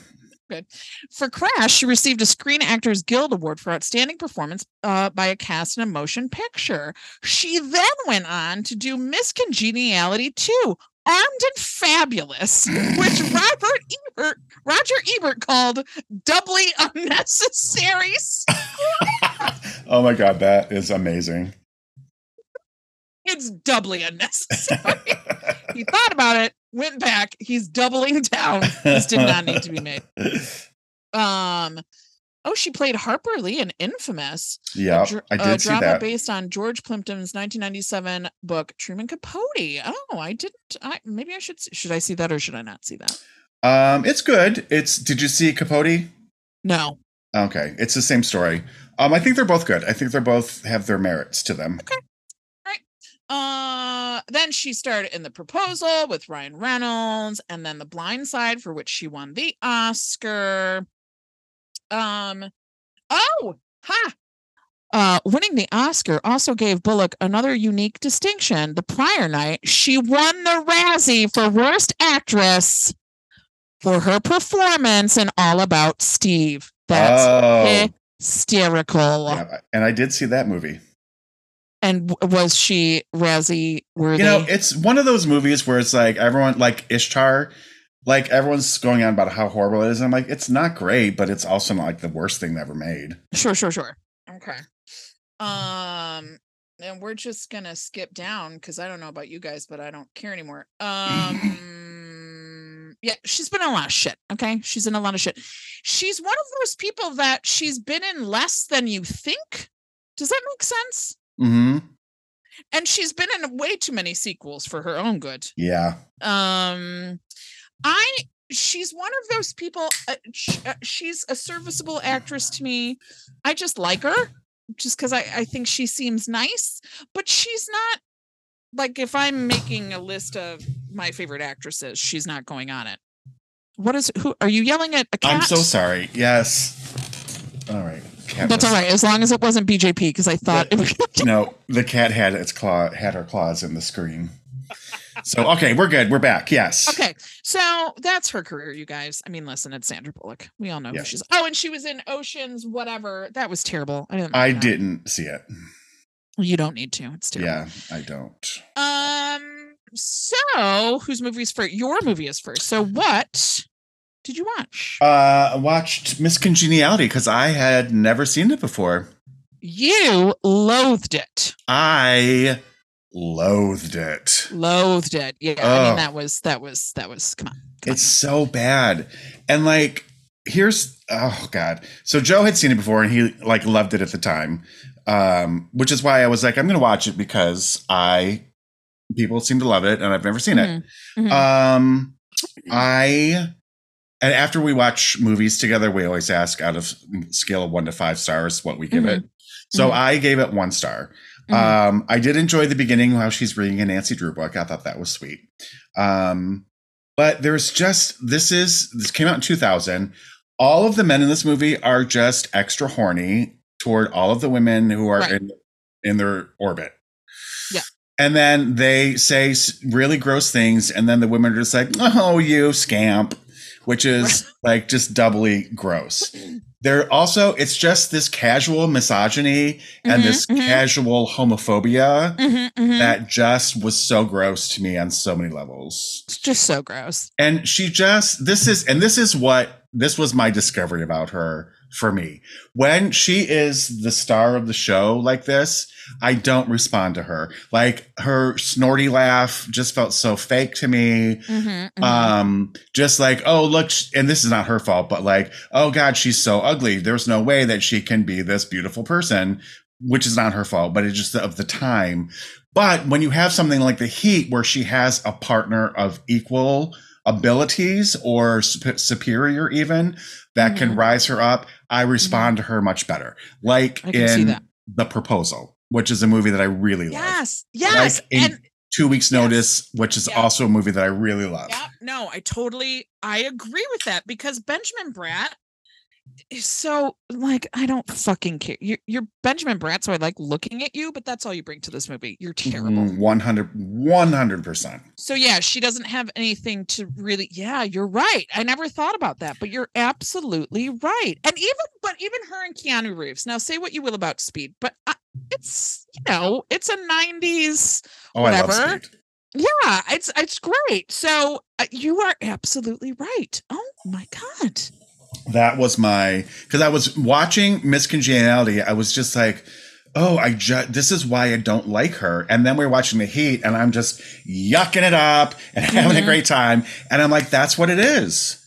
Good. For Crash, she received a Screen Actors Guild Award for Outstanding Performance uh, by a Cast in a Motion Picture. She then went on to do Miss Congeniality two, Armed and Fabulous, which Robert Ebert, Roger Ebert called doubly unnecessary. Oh my God, that is amazing. It's doubly unnecessary. He thought about it, went back. He's doubling down. This did not need to be made. Um, oh, she played Harper Lee in Infamous. Yeah, dr- I did a see drama that. Based on George Plimpton's nineteen ninety-seven book Truman Capote. Oh, I didn't. I maybe I should. Should I see that or should I not see that? Um, it's good. It's. Did you see Capote? No. Okay, it's the same story. Um, I think they're both good. I think they're both have their merits to them. Okay. Uh, then she started in The Proposal with Ryan Reynolds, and then The Blind Side, for which she won the Oscar. Um, oh, ha! Uh, winning the Oscar also gave Bullock another unique distinction. The prior night, she won the Razzie for Worst Actress for her performance in All About Steve. That's oh. hysterical. Yeah, and I did see that movie. And was she Razzie-worthy? You know, it's one of those movies where it's like everyone, like Ishtar, like everyone's going on about how horrible it is. And I'm like, it's not great, but it's also not like the worst thing ever made. Sure, sure, sure. Okay. Um, and we're just going to skip down because I don't know about you guys, but I don't care anymore. Um, yeah, she's been in a lot of shit. Okay. She's in a lot of shit. She's one of those people that she's been in less than you think. Does that make sense? Hmm. And she's been in way too many sequels for her own good. Yeah. Um, I she's one of those people. Uh, she, uh, she's a serviceable actress to me. I just like her just because I, I think she seems nice, but she's not like if I'm making a list of my favorite actresses, she's not going on it. What is who are you yelling at? A cat? I'm so sorry. Yes. All right. Cat That's was, all right, as long as it wasn't B J P, because I thought the, it was. No, the cat had its claw, had her claws in the screen. So okay, we're good. We're back. Yes. Okay, so that's her career, you guys. I mean, listen, it's Sandra Bullock. We all know yeah. who she's. Oh, and she was in Oceans, whatever. That was terrible. I didn't. I that. didn't see it. You don't need to. It's terrible. Yeah, I don't. Um. So whose movie's first? Your movie is first. So what? Did you watch? Uh, I watched Miss Congeniality because I had never seen it before. You loathed it. I loathed it. Loathed it. Yeah, oh. I mean that was that was that was. Come on, come it's on. So bad. And like, here's oh god. So Joe had seen it before and he like loved it at the time, um, which is why I was like, I'm gonna watch it because I people seem to love it and I've never seen mm-hmm. it. Mm-hmm. Um, I. And after we watch movies together, we always ask out of scale of one to five stars what we give mm-hmm. it. So mm-hmm. I gave it one star. Mm-hmm. Um, I did enjoy the beginning how she's reading a Nancy Drew book. I thought that was sweet. Um, but there's just this is this came out in two thousand. All of the men in this movie are just extra horny toward all of the women who are right. in in their orbit. Yeah. And then they say really gross things. And then the women are just like, oh, you scamp. Which is like just doubly gross. They're also, it's just this casual misogyny and mm-hmm, this mm-hmm. casual homophobia mm-hmm, mm-hmm. that just was so gross to me on so many levels. It's just so gross. And she just, this is, and this is what, this was my discovery about her for me. When she is the star of the show like this, I don't respond to her. Like her snorty laugh just felt so fake to me. Mm-hmm, mm-hmm. Um, just like, oh, look, and this is not her fault, but like, oh God, she's so ugly. There's no way that she can be this beautiful person, which is not her fault, but it's just of the time. But when you have something like The Heat, where she has a partner of equal abilities or su- superior even, that mm-hmm. can rise her up, I respond mm-hmm. to her much better. Like in The Proposal. Which is a movie that I really yes, love. Yes, like and, Two Weeks Notice, yes. Which is yep. also a movie that I really love. Yep. No, I totally, I agree with that because Benjamin Bratt is so like, I don't fucking care. You're, you're Benjamin Bratt, so I like looking at you, but that's all you bring to this movie. You're terrible. one hundred, one hundred percent. So yeah, she doesn't have anything to really, yeah, you're right. I never thought about that, but you're absolutely right. And even, but even her and Keanu Reeves, now say what you will about Speed, but I, it's you know it's a nineties oh, whatever I love Speed. Yeah it's it's great so uh, you are absolutely right. Oh my god, that was my because I was watching Miss Congeniality, I was just like oh I just this is why I don't like her, and then we we're watching The Heat and I'm just yucking it up and mm-hmm. having a great time and I'm like that's what it is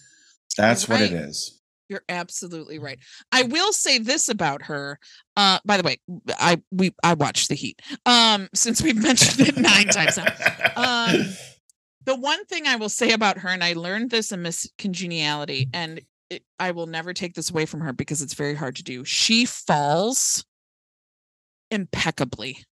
that's right. what it is. You're absolutely right. I will say this about her. Uh, by the way, I we I watched The Heat. Um, since we've mentioned it nine times now. Um, the one thing I will say about her, and I learned this in Miss Congeniality, and it, I will never take this away from her because it's very hard to do. She falls impeccably.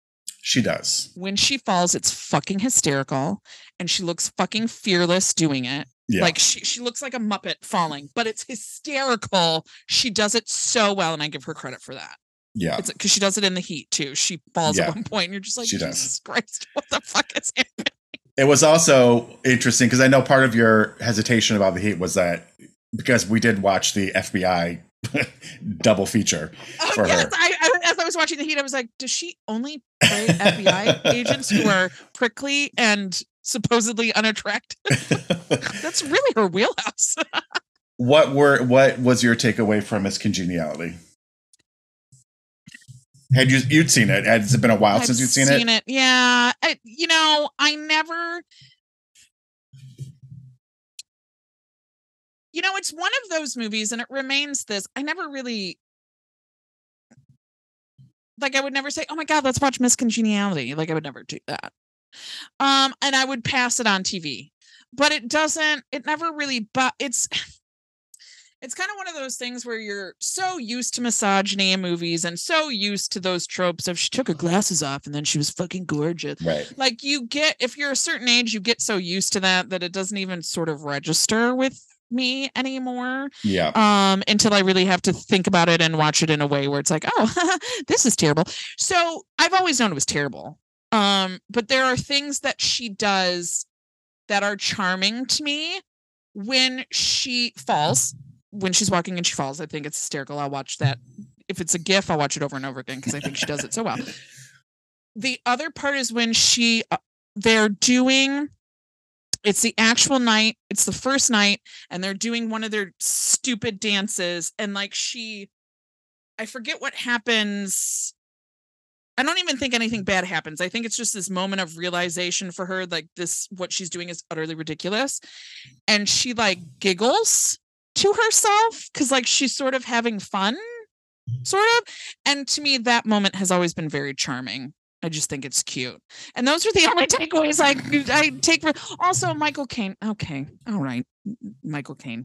She does. When she falls, it's fucking hysterical, and she looks fucking fearless doing it. Yeah. Like she, she looks like a Muppet falling, but it's hysterical. She does it so well, and I give her credit for that. Yeah. It's because she does it in the heat too. She falls yeah. at one point and you're just like, she Jesus does. Christ, what the fuck is happening? It was also interesting because I know part of your hesitation about the heat was that because we did watch the F B I double feature oh, for yes. her. I, I, as I was watching the heat, I was like, does she only play F B I agents who are prickly and supposedly unattractive? That's really her wheelhouse. What were what was your takeaway from Miss Congeniality? Had you you'd seen it? Has it been a while I've since you'd seen, seen it? it? Yeah, I, you know, I never. You know, it's one of those movies, and it remains this. I never really. Like, I would never say, oh, my God, let's watch Miss Congeniality. Like, I would never do that. Um, and I would pass it on T V. But it doesn't, it never really, but it's, it's kind of one of those things where you're so used to misogyny in movies and so used to those tropes of she took her glasses off and then she was fucking gorgeous. Right. Like, you get, if you're a certain age, you get so used to that, that it doesn't even sort of register with me anymore. Yeah. Um, until I really have to think about it and watch it in a way where it's like, oh, this is terrible. So I've always known it was terrible. Um, but there are things that she does that are charming to me. When she falls, when she's walking and she falls, I think it's hysterical. I'll watch that. If it's a GIF, I'll watch it over and over again because I think she does it so well. The other part is when she, uh, they're doing, it's the actual night, it's the first night, and they're doing one of their stupid dances. And like she, I forget what happens. I don't even think anything bad happens. I think it's just this moment of realization for her, like this, what she's doing is utterly ridiculous. And she like giggles to herself because like she's sort of having fun, sort of. And to me, that moment has always been very charming. I just think it's cute. And those are the only takeaways I, I take. For, also, Michael Caine. Okay. All right. Michael Caine.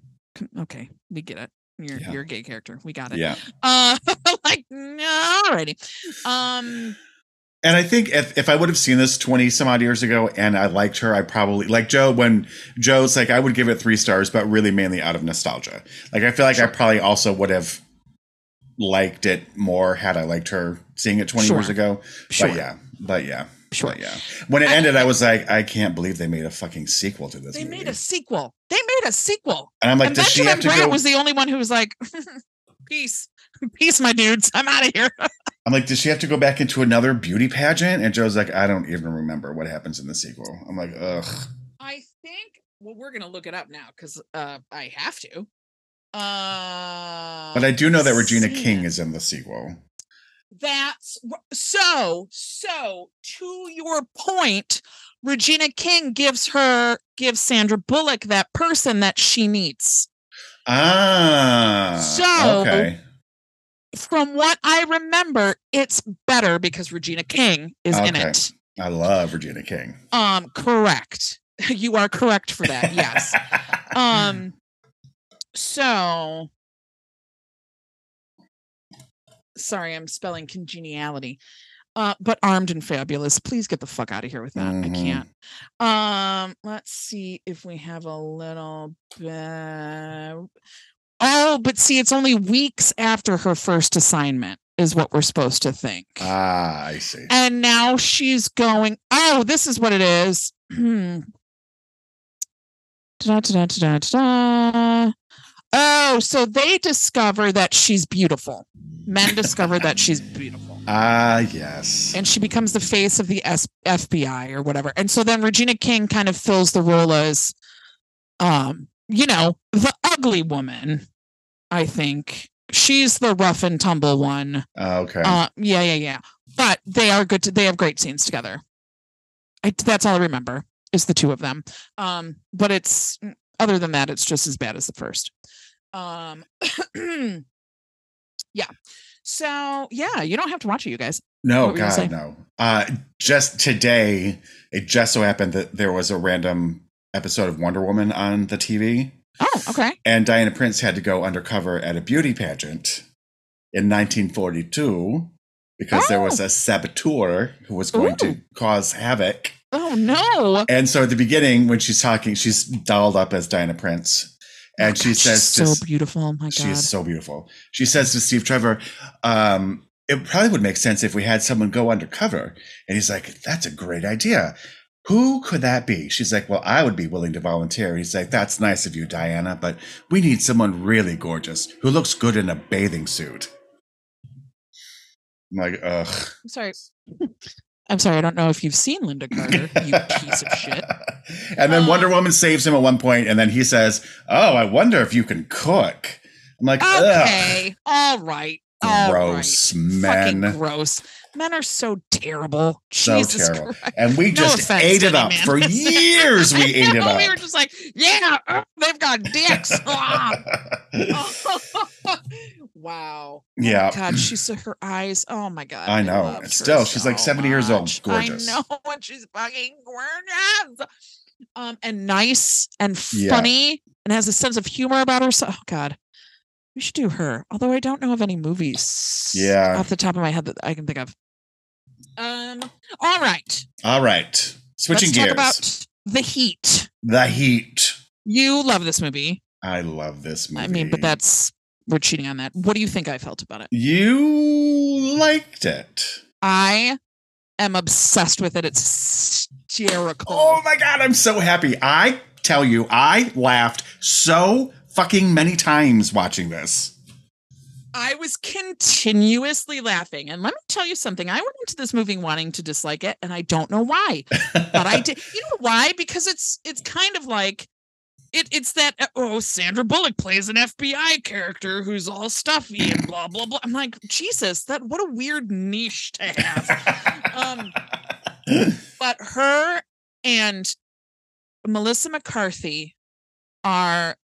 Okay. We get it. You're, yeah. you're a gay character. We got it. Yeah. Uh, like, no, alrighty. Um, and I think if, if I would have seen this twenty some odd years ago and I liked her, I probably like Joe when Joe's like, I would give it three stars, but really mainly out of nostalgia. Like, I feel like sure. I probably also would have liked it more had I liked her seeing it twenty sure. years ago. Sure. But yeah, but yeah. Sure. But yeah. When it I, ended, I was like, I can't believe they made a fucking sequel to this. They movie. made a sequel. They made a sequel. And I'm like, and does she have to Brandt go? Was the only one who was like, peace, peace, my dudes. I'm out of here. I'm like, does she have to go back into another beauty pageant? And Joe's like, I don't even remember what happens in the sequel. I'm like, ugh. I think. Well, we're gonna look it up now because uh, I have to. Uh, but I do know that Regina King is in the sequel. That's so, so to your point, Regina King gives her, gives Sandra Bullock that person that she needs. Ah, so okay. From what I remember, it's better because Regina King is okay. in it. I love Regina King. Um, correct. You are correct for that. Yes. um, so. Sorry, I'm spelling congeniality. Uh, but Armed and Fabulous. Please get the fuck out of here with that. Mm-hmm. I can't. Um, let's see if we have a little bit. Oh, but see, it's only weeks after her first assignment is what we're supposed to think. Ah, I see. And now she's going, oh, this is what it is. Da, da, da, da, da. Oh, so they discover that she's beautiful. Men discover that she's beautiful. Ah, uh, yes. And she becomes the face of the F B I or whatever. And so then Regina King kind of fills the role as, um, you know, the ugly woman, I think. She's the rough and tumble one. Uh, okay. Uh, yeah, yeah, yeah. But they are good. To, they have great scenes together. I, that's all I remember is the two of them. Um, but it's... Other than that, it's just as bad as the first. Um, yeah. So, yeah, you don't have to watch it, you guys. No, God, no. Uh, just today, it just so happened that there was a random episode of Wonder Woman on the T V. Oh, okay. And Diana Prince had to go undercover at a beauty pageant in nineteen forty-two because oh. there was a saboteur who was going Ooh. to cause havoc. Oh, no. And so at the beginning, when she's talking, she's dolled up as Diana Prince. And oh, she God, says, she's to, so beautiful. Oh, my God. She's so beautiful. She says to Steve Trevor, um, it probably would make sense if we had someone go undercover. And he's like, that's a great idea. Who could that be? She's like, well, I would be willing to volunteer. He's like, that's nice of you, Diana, but we need someone really gorgeous who looks good in a bathing suit. I'm like, ugh. I'm sorry. I'm sorry. I don't know if you've seen Linda Carter, you piece of shit. And then um, Wonder Woman saves him at one point, and then he says, oh, I wonder if you can cook. I'm like, okay, ugh. All right. Gross, all right. Men. Fucking gross. Men are so terrible. So Jesus terrible. Christ. And we just no ate it up. Man. For years we ate know, it up. We were just like, yeah, uh, they've got dicks. Wow. Yeah. Oh God, she's her eyes. Oh my God. I know. I Still, she's so like seventy much. Years old. Gorgeous. I know, when she's fucking gorgeous. Um, and nice and funny, yeah. And has a sense of humor about herself. Oh God. We should do her. Although I don't know of any movies yeah. off the top of my head that I can think of. Um. All right. All right. Switching Let's gears. Let's talk about The Heat. The Heat. You love this movie. I love this movie. I mean, but that's, we're cheating on that. What do you think I felt about it? You liked it. I am obsessed with it. It's hysterical. Oh my God. I'm so happy. I tell you, I laughed so fucking many times watching this. I was continuously laughing. And let me tell you something. I went into this movie wanting to dislike it, and I don't know why. But I did. You know why? Because it's it's kind of like it it's that, oh, Sandra Bullock plays an F B I character who's all stuffy and blah blah blah. I'm like, Jesus, that what a weird niche to have. um, but her and Melissa McCarthy are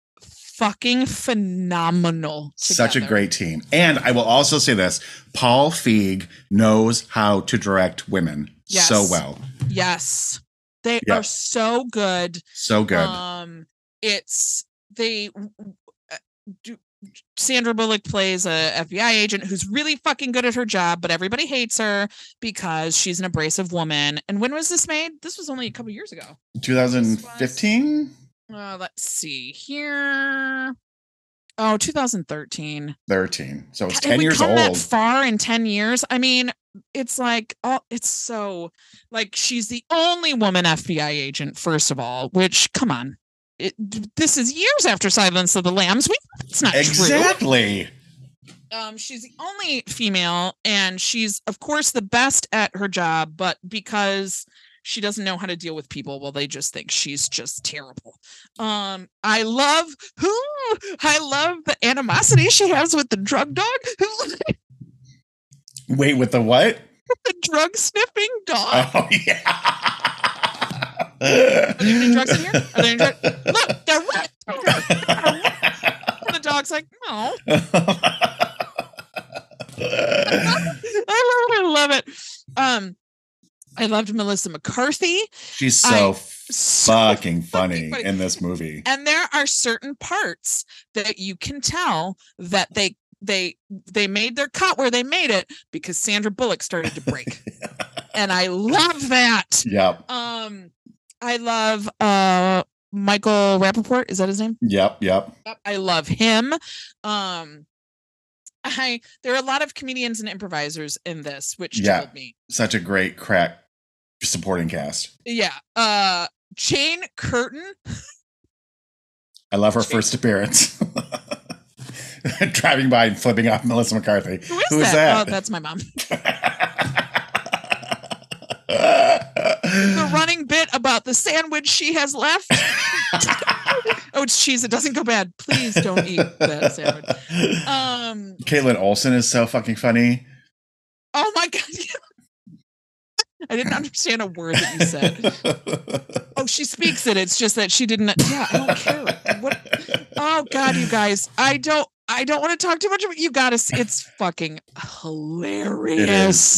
fucking phenomenal together. Such a great team. And I will also say this, Paul Feig knows how to direct women yes. so well. Yes. They yep. are so good. So good. Um, it's they uh, do, Sandra Bullock plays a F B I agent who's really fucking good at her job, but everybody hates her because she's an abrasive woman. And when was this made? This was only a couple years ago. twenty fifteen? Uh, let's see here. Oh, twenty thirteen. thirteen. So it's God, ten years old. That far in ten years. I mean, it's like, oh, it's so like she's the only woman F B I agent, first of all, which come on. It, this is years after Silence of the Lambs. We it's not exactly. True. Um, she's the only female, and she's of course the best at her job, but because she doesn't know how to deal with people. Well, they just think she's just terrible. Um, I love who I love the animosity she has with the drug dog. Wait, with the what? The drug sniffing dog. Oh yeah. Are there any drugs in here? Are there any drugs? Look, they're wet. The dog's like, no. I love it. I love it. Um. I loved Melissa McCarthy. She's so, I, so fucking, funny fucking funny in this movie. And there are certain parts that you can tell that they they they made their cut where they made it because Sandra Bullock started to break. And I love that. Yeah. Um, I love uh Michael Rappaport. Is that his name? Yep. Yep. yep I love him. Um. I, there are a lot of comedians and improvisers in this, which yeah, told me. Such a great crack supporting cast. Yeah. Uh, Jane Curtin. I love her Jane. First appearance. Driving by and flipping off Melissa McCarthy. Who is, Who is that? that? Oh, that's my mom. The running bit about the sandwich she has left. Oh, it's cheese. It doesn't go bad. Please don't eat that sandwich. Um, Caitlin Olsen is so fucking funny. Oh my God. I didn't understand a word that you said. Oh, she speaks it. It's just that she didn't. Yeah, I don't care. What? Oh God, you guys. I don't. I don't want to talk too much about it. You got to see. It's fucking hilarious. It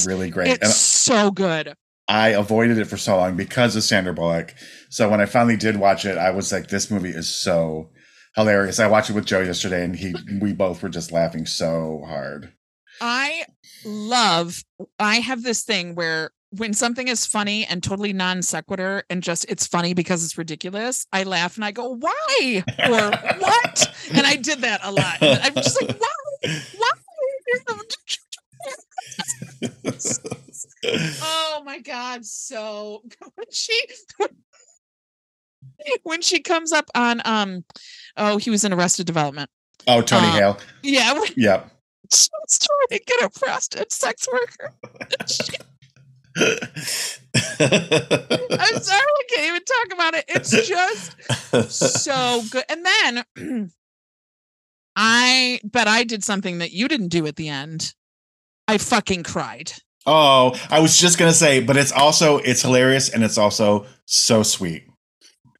is really great. It's and so good. I avoided it for so long because of Sandra Bullock. So when I finally did watch it, I was like, this movie is so hilarious. I watched it with Joe yesterday, and he we both were just laughing so hard. I love, I have this thing where when something is funny and totally non sequitur and just it's funny because it's ridiculous, I laugh and I go, why? Or what? And I did that a lot. I'm just like, why? Why? my God. So when she when she comes up on um oh he was in Arrested Development. Oh, Tony um, Hale. Yeah. When, yeah. She was trying to get a prostitute sex worker. she, I'm sorry, I can't even talk about it. It's just so good. And then I bet I did something that you didn't do at the end. I fucking cried. Oh, I was just going to say, but it's also, it's hilarious. And it's also so sweet.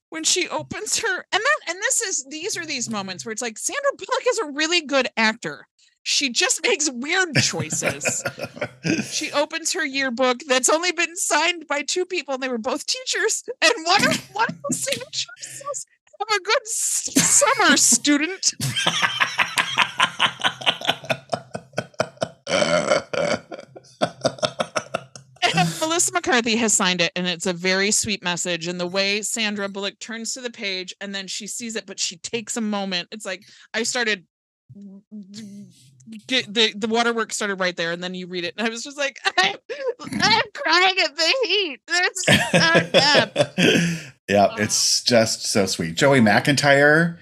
When she opens her, and that, and this is, these are these moments where it's like, Sandra Bullock is a really good actor. She just makes weird choices. She opens her yearbook that's only been signed by two people, and they were both teachers. And one of, one of those signatures says, "Have a good s- summer, student." And Melissa McCarthy has signed it, and it's a very sweet message. And the way Sandra Bullock turns to the page, and then she sees it, but she takes a moment. It's like I started. Get the the waterworks started right there, and then you read it, and I was just like, I'm, I'm crying at the heat. That's so yeah, oh. It's just so sweet. Joey McIntyre.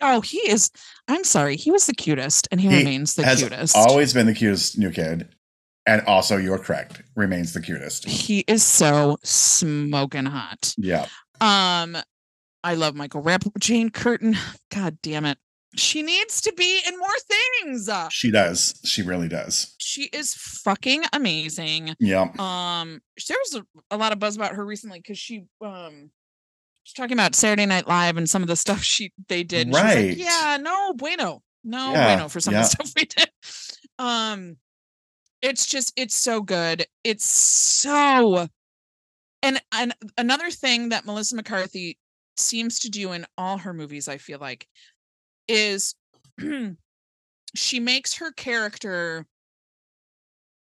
Oh, he is. I'm sorry, he was the cutest, and he, he remains the has cutest. Always been the cutest new kid, and also you're correct, remains the cutest. He is so smoking hot. Yeah. Um, I love Michael Rapaport. Jane Curtin. God damn it. She needs to be in more things. She does. She really does. She is fucking amazing. Yeah. Um, there was a, a lot of buzz about her recently because she um she's talking about Saturday Night Live and some of the stuff she they did. Right. Like, yeah, no bueno. No yeah. bueno for some yeah. of the stuff we did. Um it's just it's so good. It's so and and another thing that Melissa McCarthy seems to do in all her movies, I feel like. Is she makes her character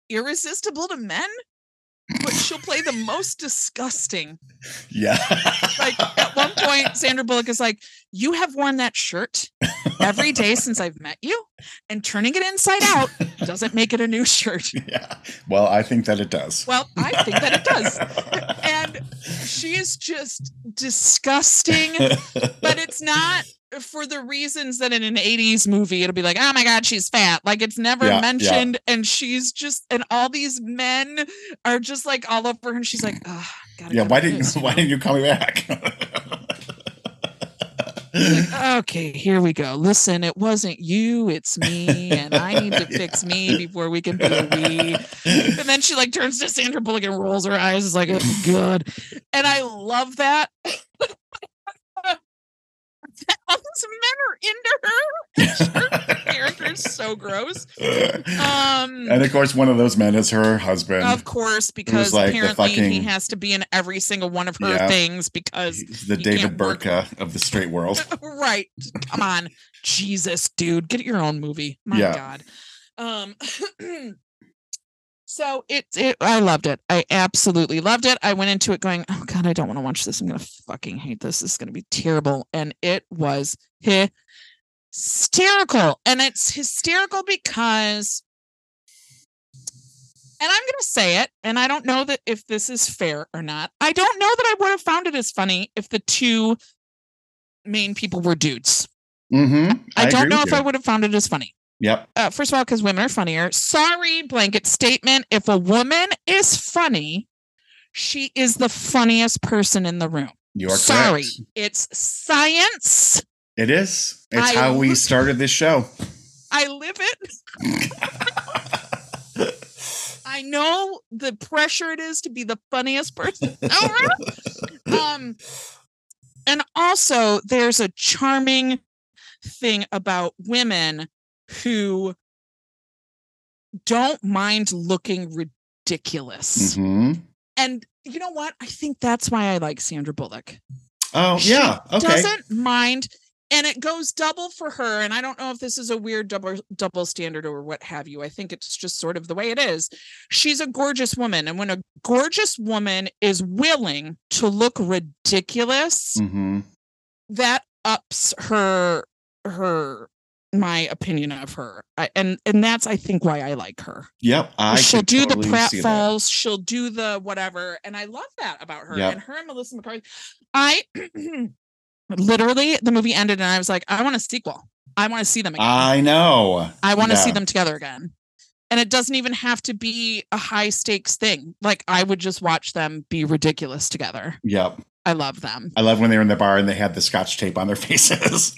irresistible to men, but she'll play the most disgusting. Yeah. Like at one point, Sandra Bullock is like, "You have worn that shirt every day since I've met you, and turning it inside out doesn't make it a new shirt." Yeah. Well, I think that it does. Well, I think that it does. And she is just disgusting, but it's not for the reasons that in an eighties movie it'll be like, "Oh my God, she's fat." Like it's never yeah, mentioned. Yeah. And she's just, and all these men are just like all over her. And she's like, "Oh, gotta yeah, why didn't this, why know? didn't you call me back?" Like, okay, here we go. Listen, it wasn't you, it's me, and I need to yeah. fix me before we can be a we. And then she like turns to Sandra Bullock and rolls her eyes. It's like, "Oh, good." And I love that. All these men are into her. Her character is so gross. Um, and of course, one of those men is her husband. Of course, because like apparently fucking, he has to be in every single one of her yeah, things because he's the David Burka work. Of the straight world. Right? Come on, Jesus, dude, get your own movie. My yeah. God. Um, so it, it, I loved it. I absolutely loved it. I went into it going, "Oh God, I don't want to watch this. I'm going to fucking hate this. This is going to be terrible." And it was hysterical. And it's hysterical because, and I'm going to say it, and I don't know that if this is fair or not. I don't know that I would have found it as funny if the two main people were dudes. Mm-hmm. I, I don't know if you. I would have found it as funny. Yep. Uh, first of all, because women are funnier. Sorry, blanket statement. If a woman is funny, she is the funniest person in the room. You are sorry. Correct. It's science. It is. It's I how we li- started this show. I live it. I know the pressure it is to be the funniest person in the room. Um, and also, there's a charming thing about women who don't mind looking ridiculous. Mm-hmm. And you know what? I think that's why I like Sandra Bullock. Oh, she yeah. Okay. Doesn't mind. And it goes double for her. And I don't know if this is a weird double double standard or what have you. I think it's just sort of the way it is. She's a gorgeous woman. And when a gorgeous woman is willing to look ridiculous, mm-hmm. that ups her her my opinion of her. I, and and that's, I think, why I like her. Yep. I she'll do totally the pratfalls. She'll do the whatever. And I love that about her. Yep. And her and Melissa McCarthy. I literally, the movie ended and I was like, I want a sequel. I want to see them again. I know. I want yeah. to see them together again. And it doesn't even have to be a high stakes thing. Like, I would just watch them be ridiculous together. Yep. I love them. I love when they were in the bar and they had the scotch tape on their faces.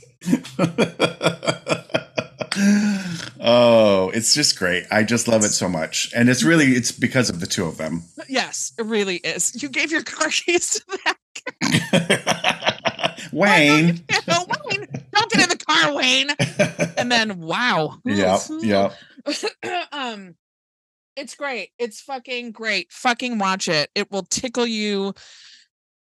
Oh, it's just great. I just love it so much. And it's really, it's because of the two of them. Yes, it really is. You gave your car keys to that guy. Wayne. Oh, no, Wayne. Don't get in the car, Wayne. And then, wow. Yeah, yeah. um, It's great. It's fucking great. Fucking watch it. It will tickle you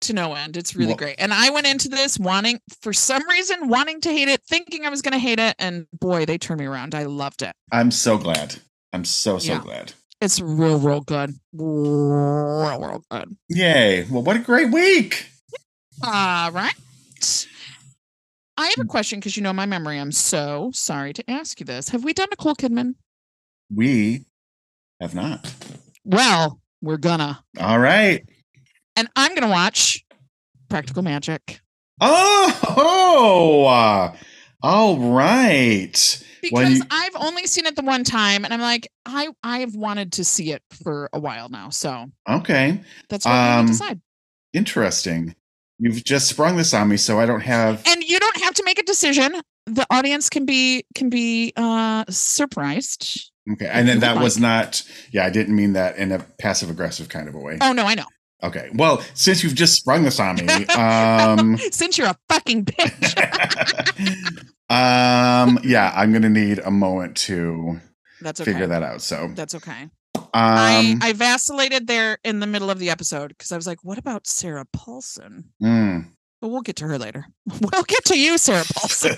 to no end. It's really well, great. And I went into this wanting, for some reason, wanting to hate it, thinking I was going to hate it. And boy, they turned me around. I loved it. I'm so glad. I'm so, so yeah. glad. It's real, real good. Real, real good. Yay. Well, what a great week. All right. I have a question because you know my memory. I'm so sorry to ask you this. Have we done Nicole Kidman? We have not. Well, we're gonna. All right. And I'm going to watch Practical Magic. Oh, oh uh, all right. Because well, you- I've only seen it the one time. And I'm like, I, I've wanted to see it for a while now. So. Okay. That's what um, I'm going to decide. Interesting. You've just sprung this on me. So I don't have. And you don't have to make a decision. The audience can be can be uh, surprised. Okay. And then that was like. not. Yeah, I didn't mean that in a passive aggressive kind of a way. Oh, no, I know. Okay. Well, since you've just sprung this on me, um, since you're a fucking bitch, um, yeah, I'm gonna need a moment to that's okay. figure that out. So that's okay. Um, I, I vacillated there in the middle of the episode because I was like, "What about Sarah Paulson?" Mm. But we'll get to her later. We'll get to you, Sarah Paulson.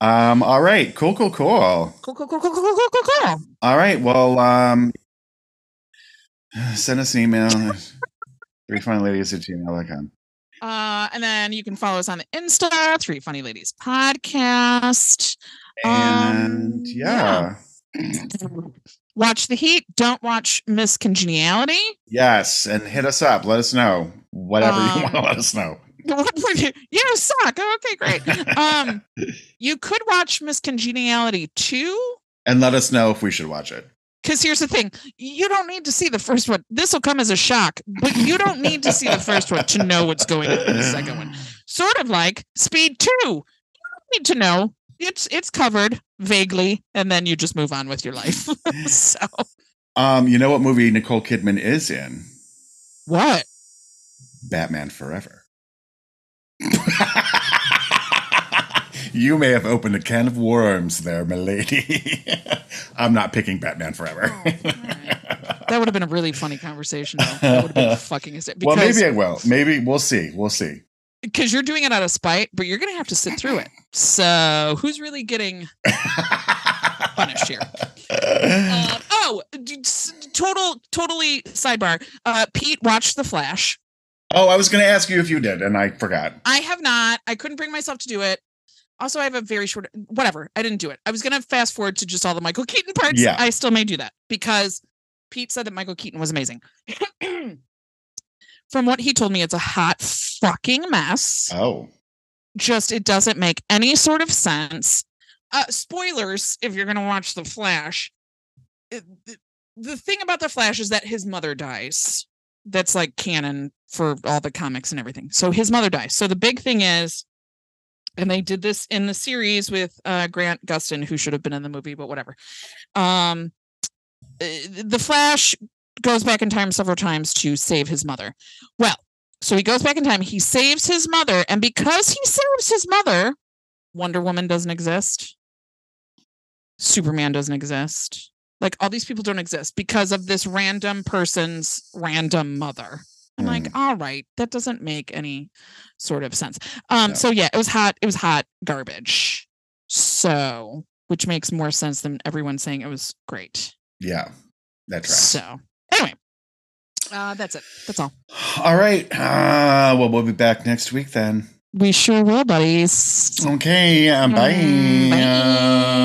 um. All right. Cool. Cool. Cool. Cool. Cool. Cool. Cool. Cool. Cool. Cool. All right. Well. Um. Send us an email three funny ladies at gmail dot com. Uh, and then you can follow us on the Insta, Three Funny Ladies Podcast. And um, yeah. yeah. Watch the heat. Don't watch Miss Congeniality. Yes. And hit us up. Let us know. Whatever um, you want to let us know. You suck. Oh, okay, great. um, you could watch Miss Congeniality too. And let us know if we should watch it. Because here's the thing, you don't need to see the first one. This will come as a shock, but you don't need to see the first one to know what's going on in the second one. Sort of like Speed two. You don't need to know. It's it's covered vaguely, and then you just move on with your life. so, um, you know what movie Nicole Kidman is in? What? Batman Forever. You may have opened a can of worms there, milady. I'm not picking Batman Forever. Oh, that would have been a really funny conversation, though. That would have been fucking insane. Well, maybe I will. Maybe we'll see. We'll see. Because you're doing it out of spite, but you're going to have to sit through it. So who's really getting punished here? Uh, oh, total, totally sidebar. Uh, Pete watched The Flash. Oh, I was going to ask you if you did, and I forgot. I have not. I couldn't bring myself to do it. Also, I have a very short, whatever. I didn't do it. I was going to fast forward to just all the Michael Keaton parts. Yeah. I still may do that because Pete said that Michael Keaton was amazing. From what he told me, it's a hot fucking mess. Oh. Just, it doesn't make any sort of sense. Uh, spoilers, if you're going to watch The Flash. It, the, the thing about The Flash is that his mother dies. That's like canon for all the comics and everything. So his mother dies. So the big thing is, and they did this in the series with uh, Grant Gustin, who should have been in the movie, but whatever. Um, the Flash goes back in time several times to save his mother. Well, so he goes back in time. He saves his mother. And because he saves his mother, Wonder Woman doesn't exist. Superman doesn't exist. Like, all these people don't exist because of this random person's random mother. I'm like, all right, that doesn't make any sort of sense. Um, no. So yeah, it was hot. It was hot garbage. So, which makes more sense than everyone saying it was great. Yeah, that's right. So anyway, uh, that's it. That's all. All right. Uh, well, we'll be back next week then. We sure will, buddies. Okay, uh, bye. Bye.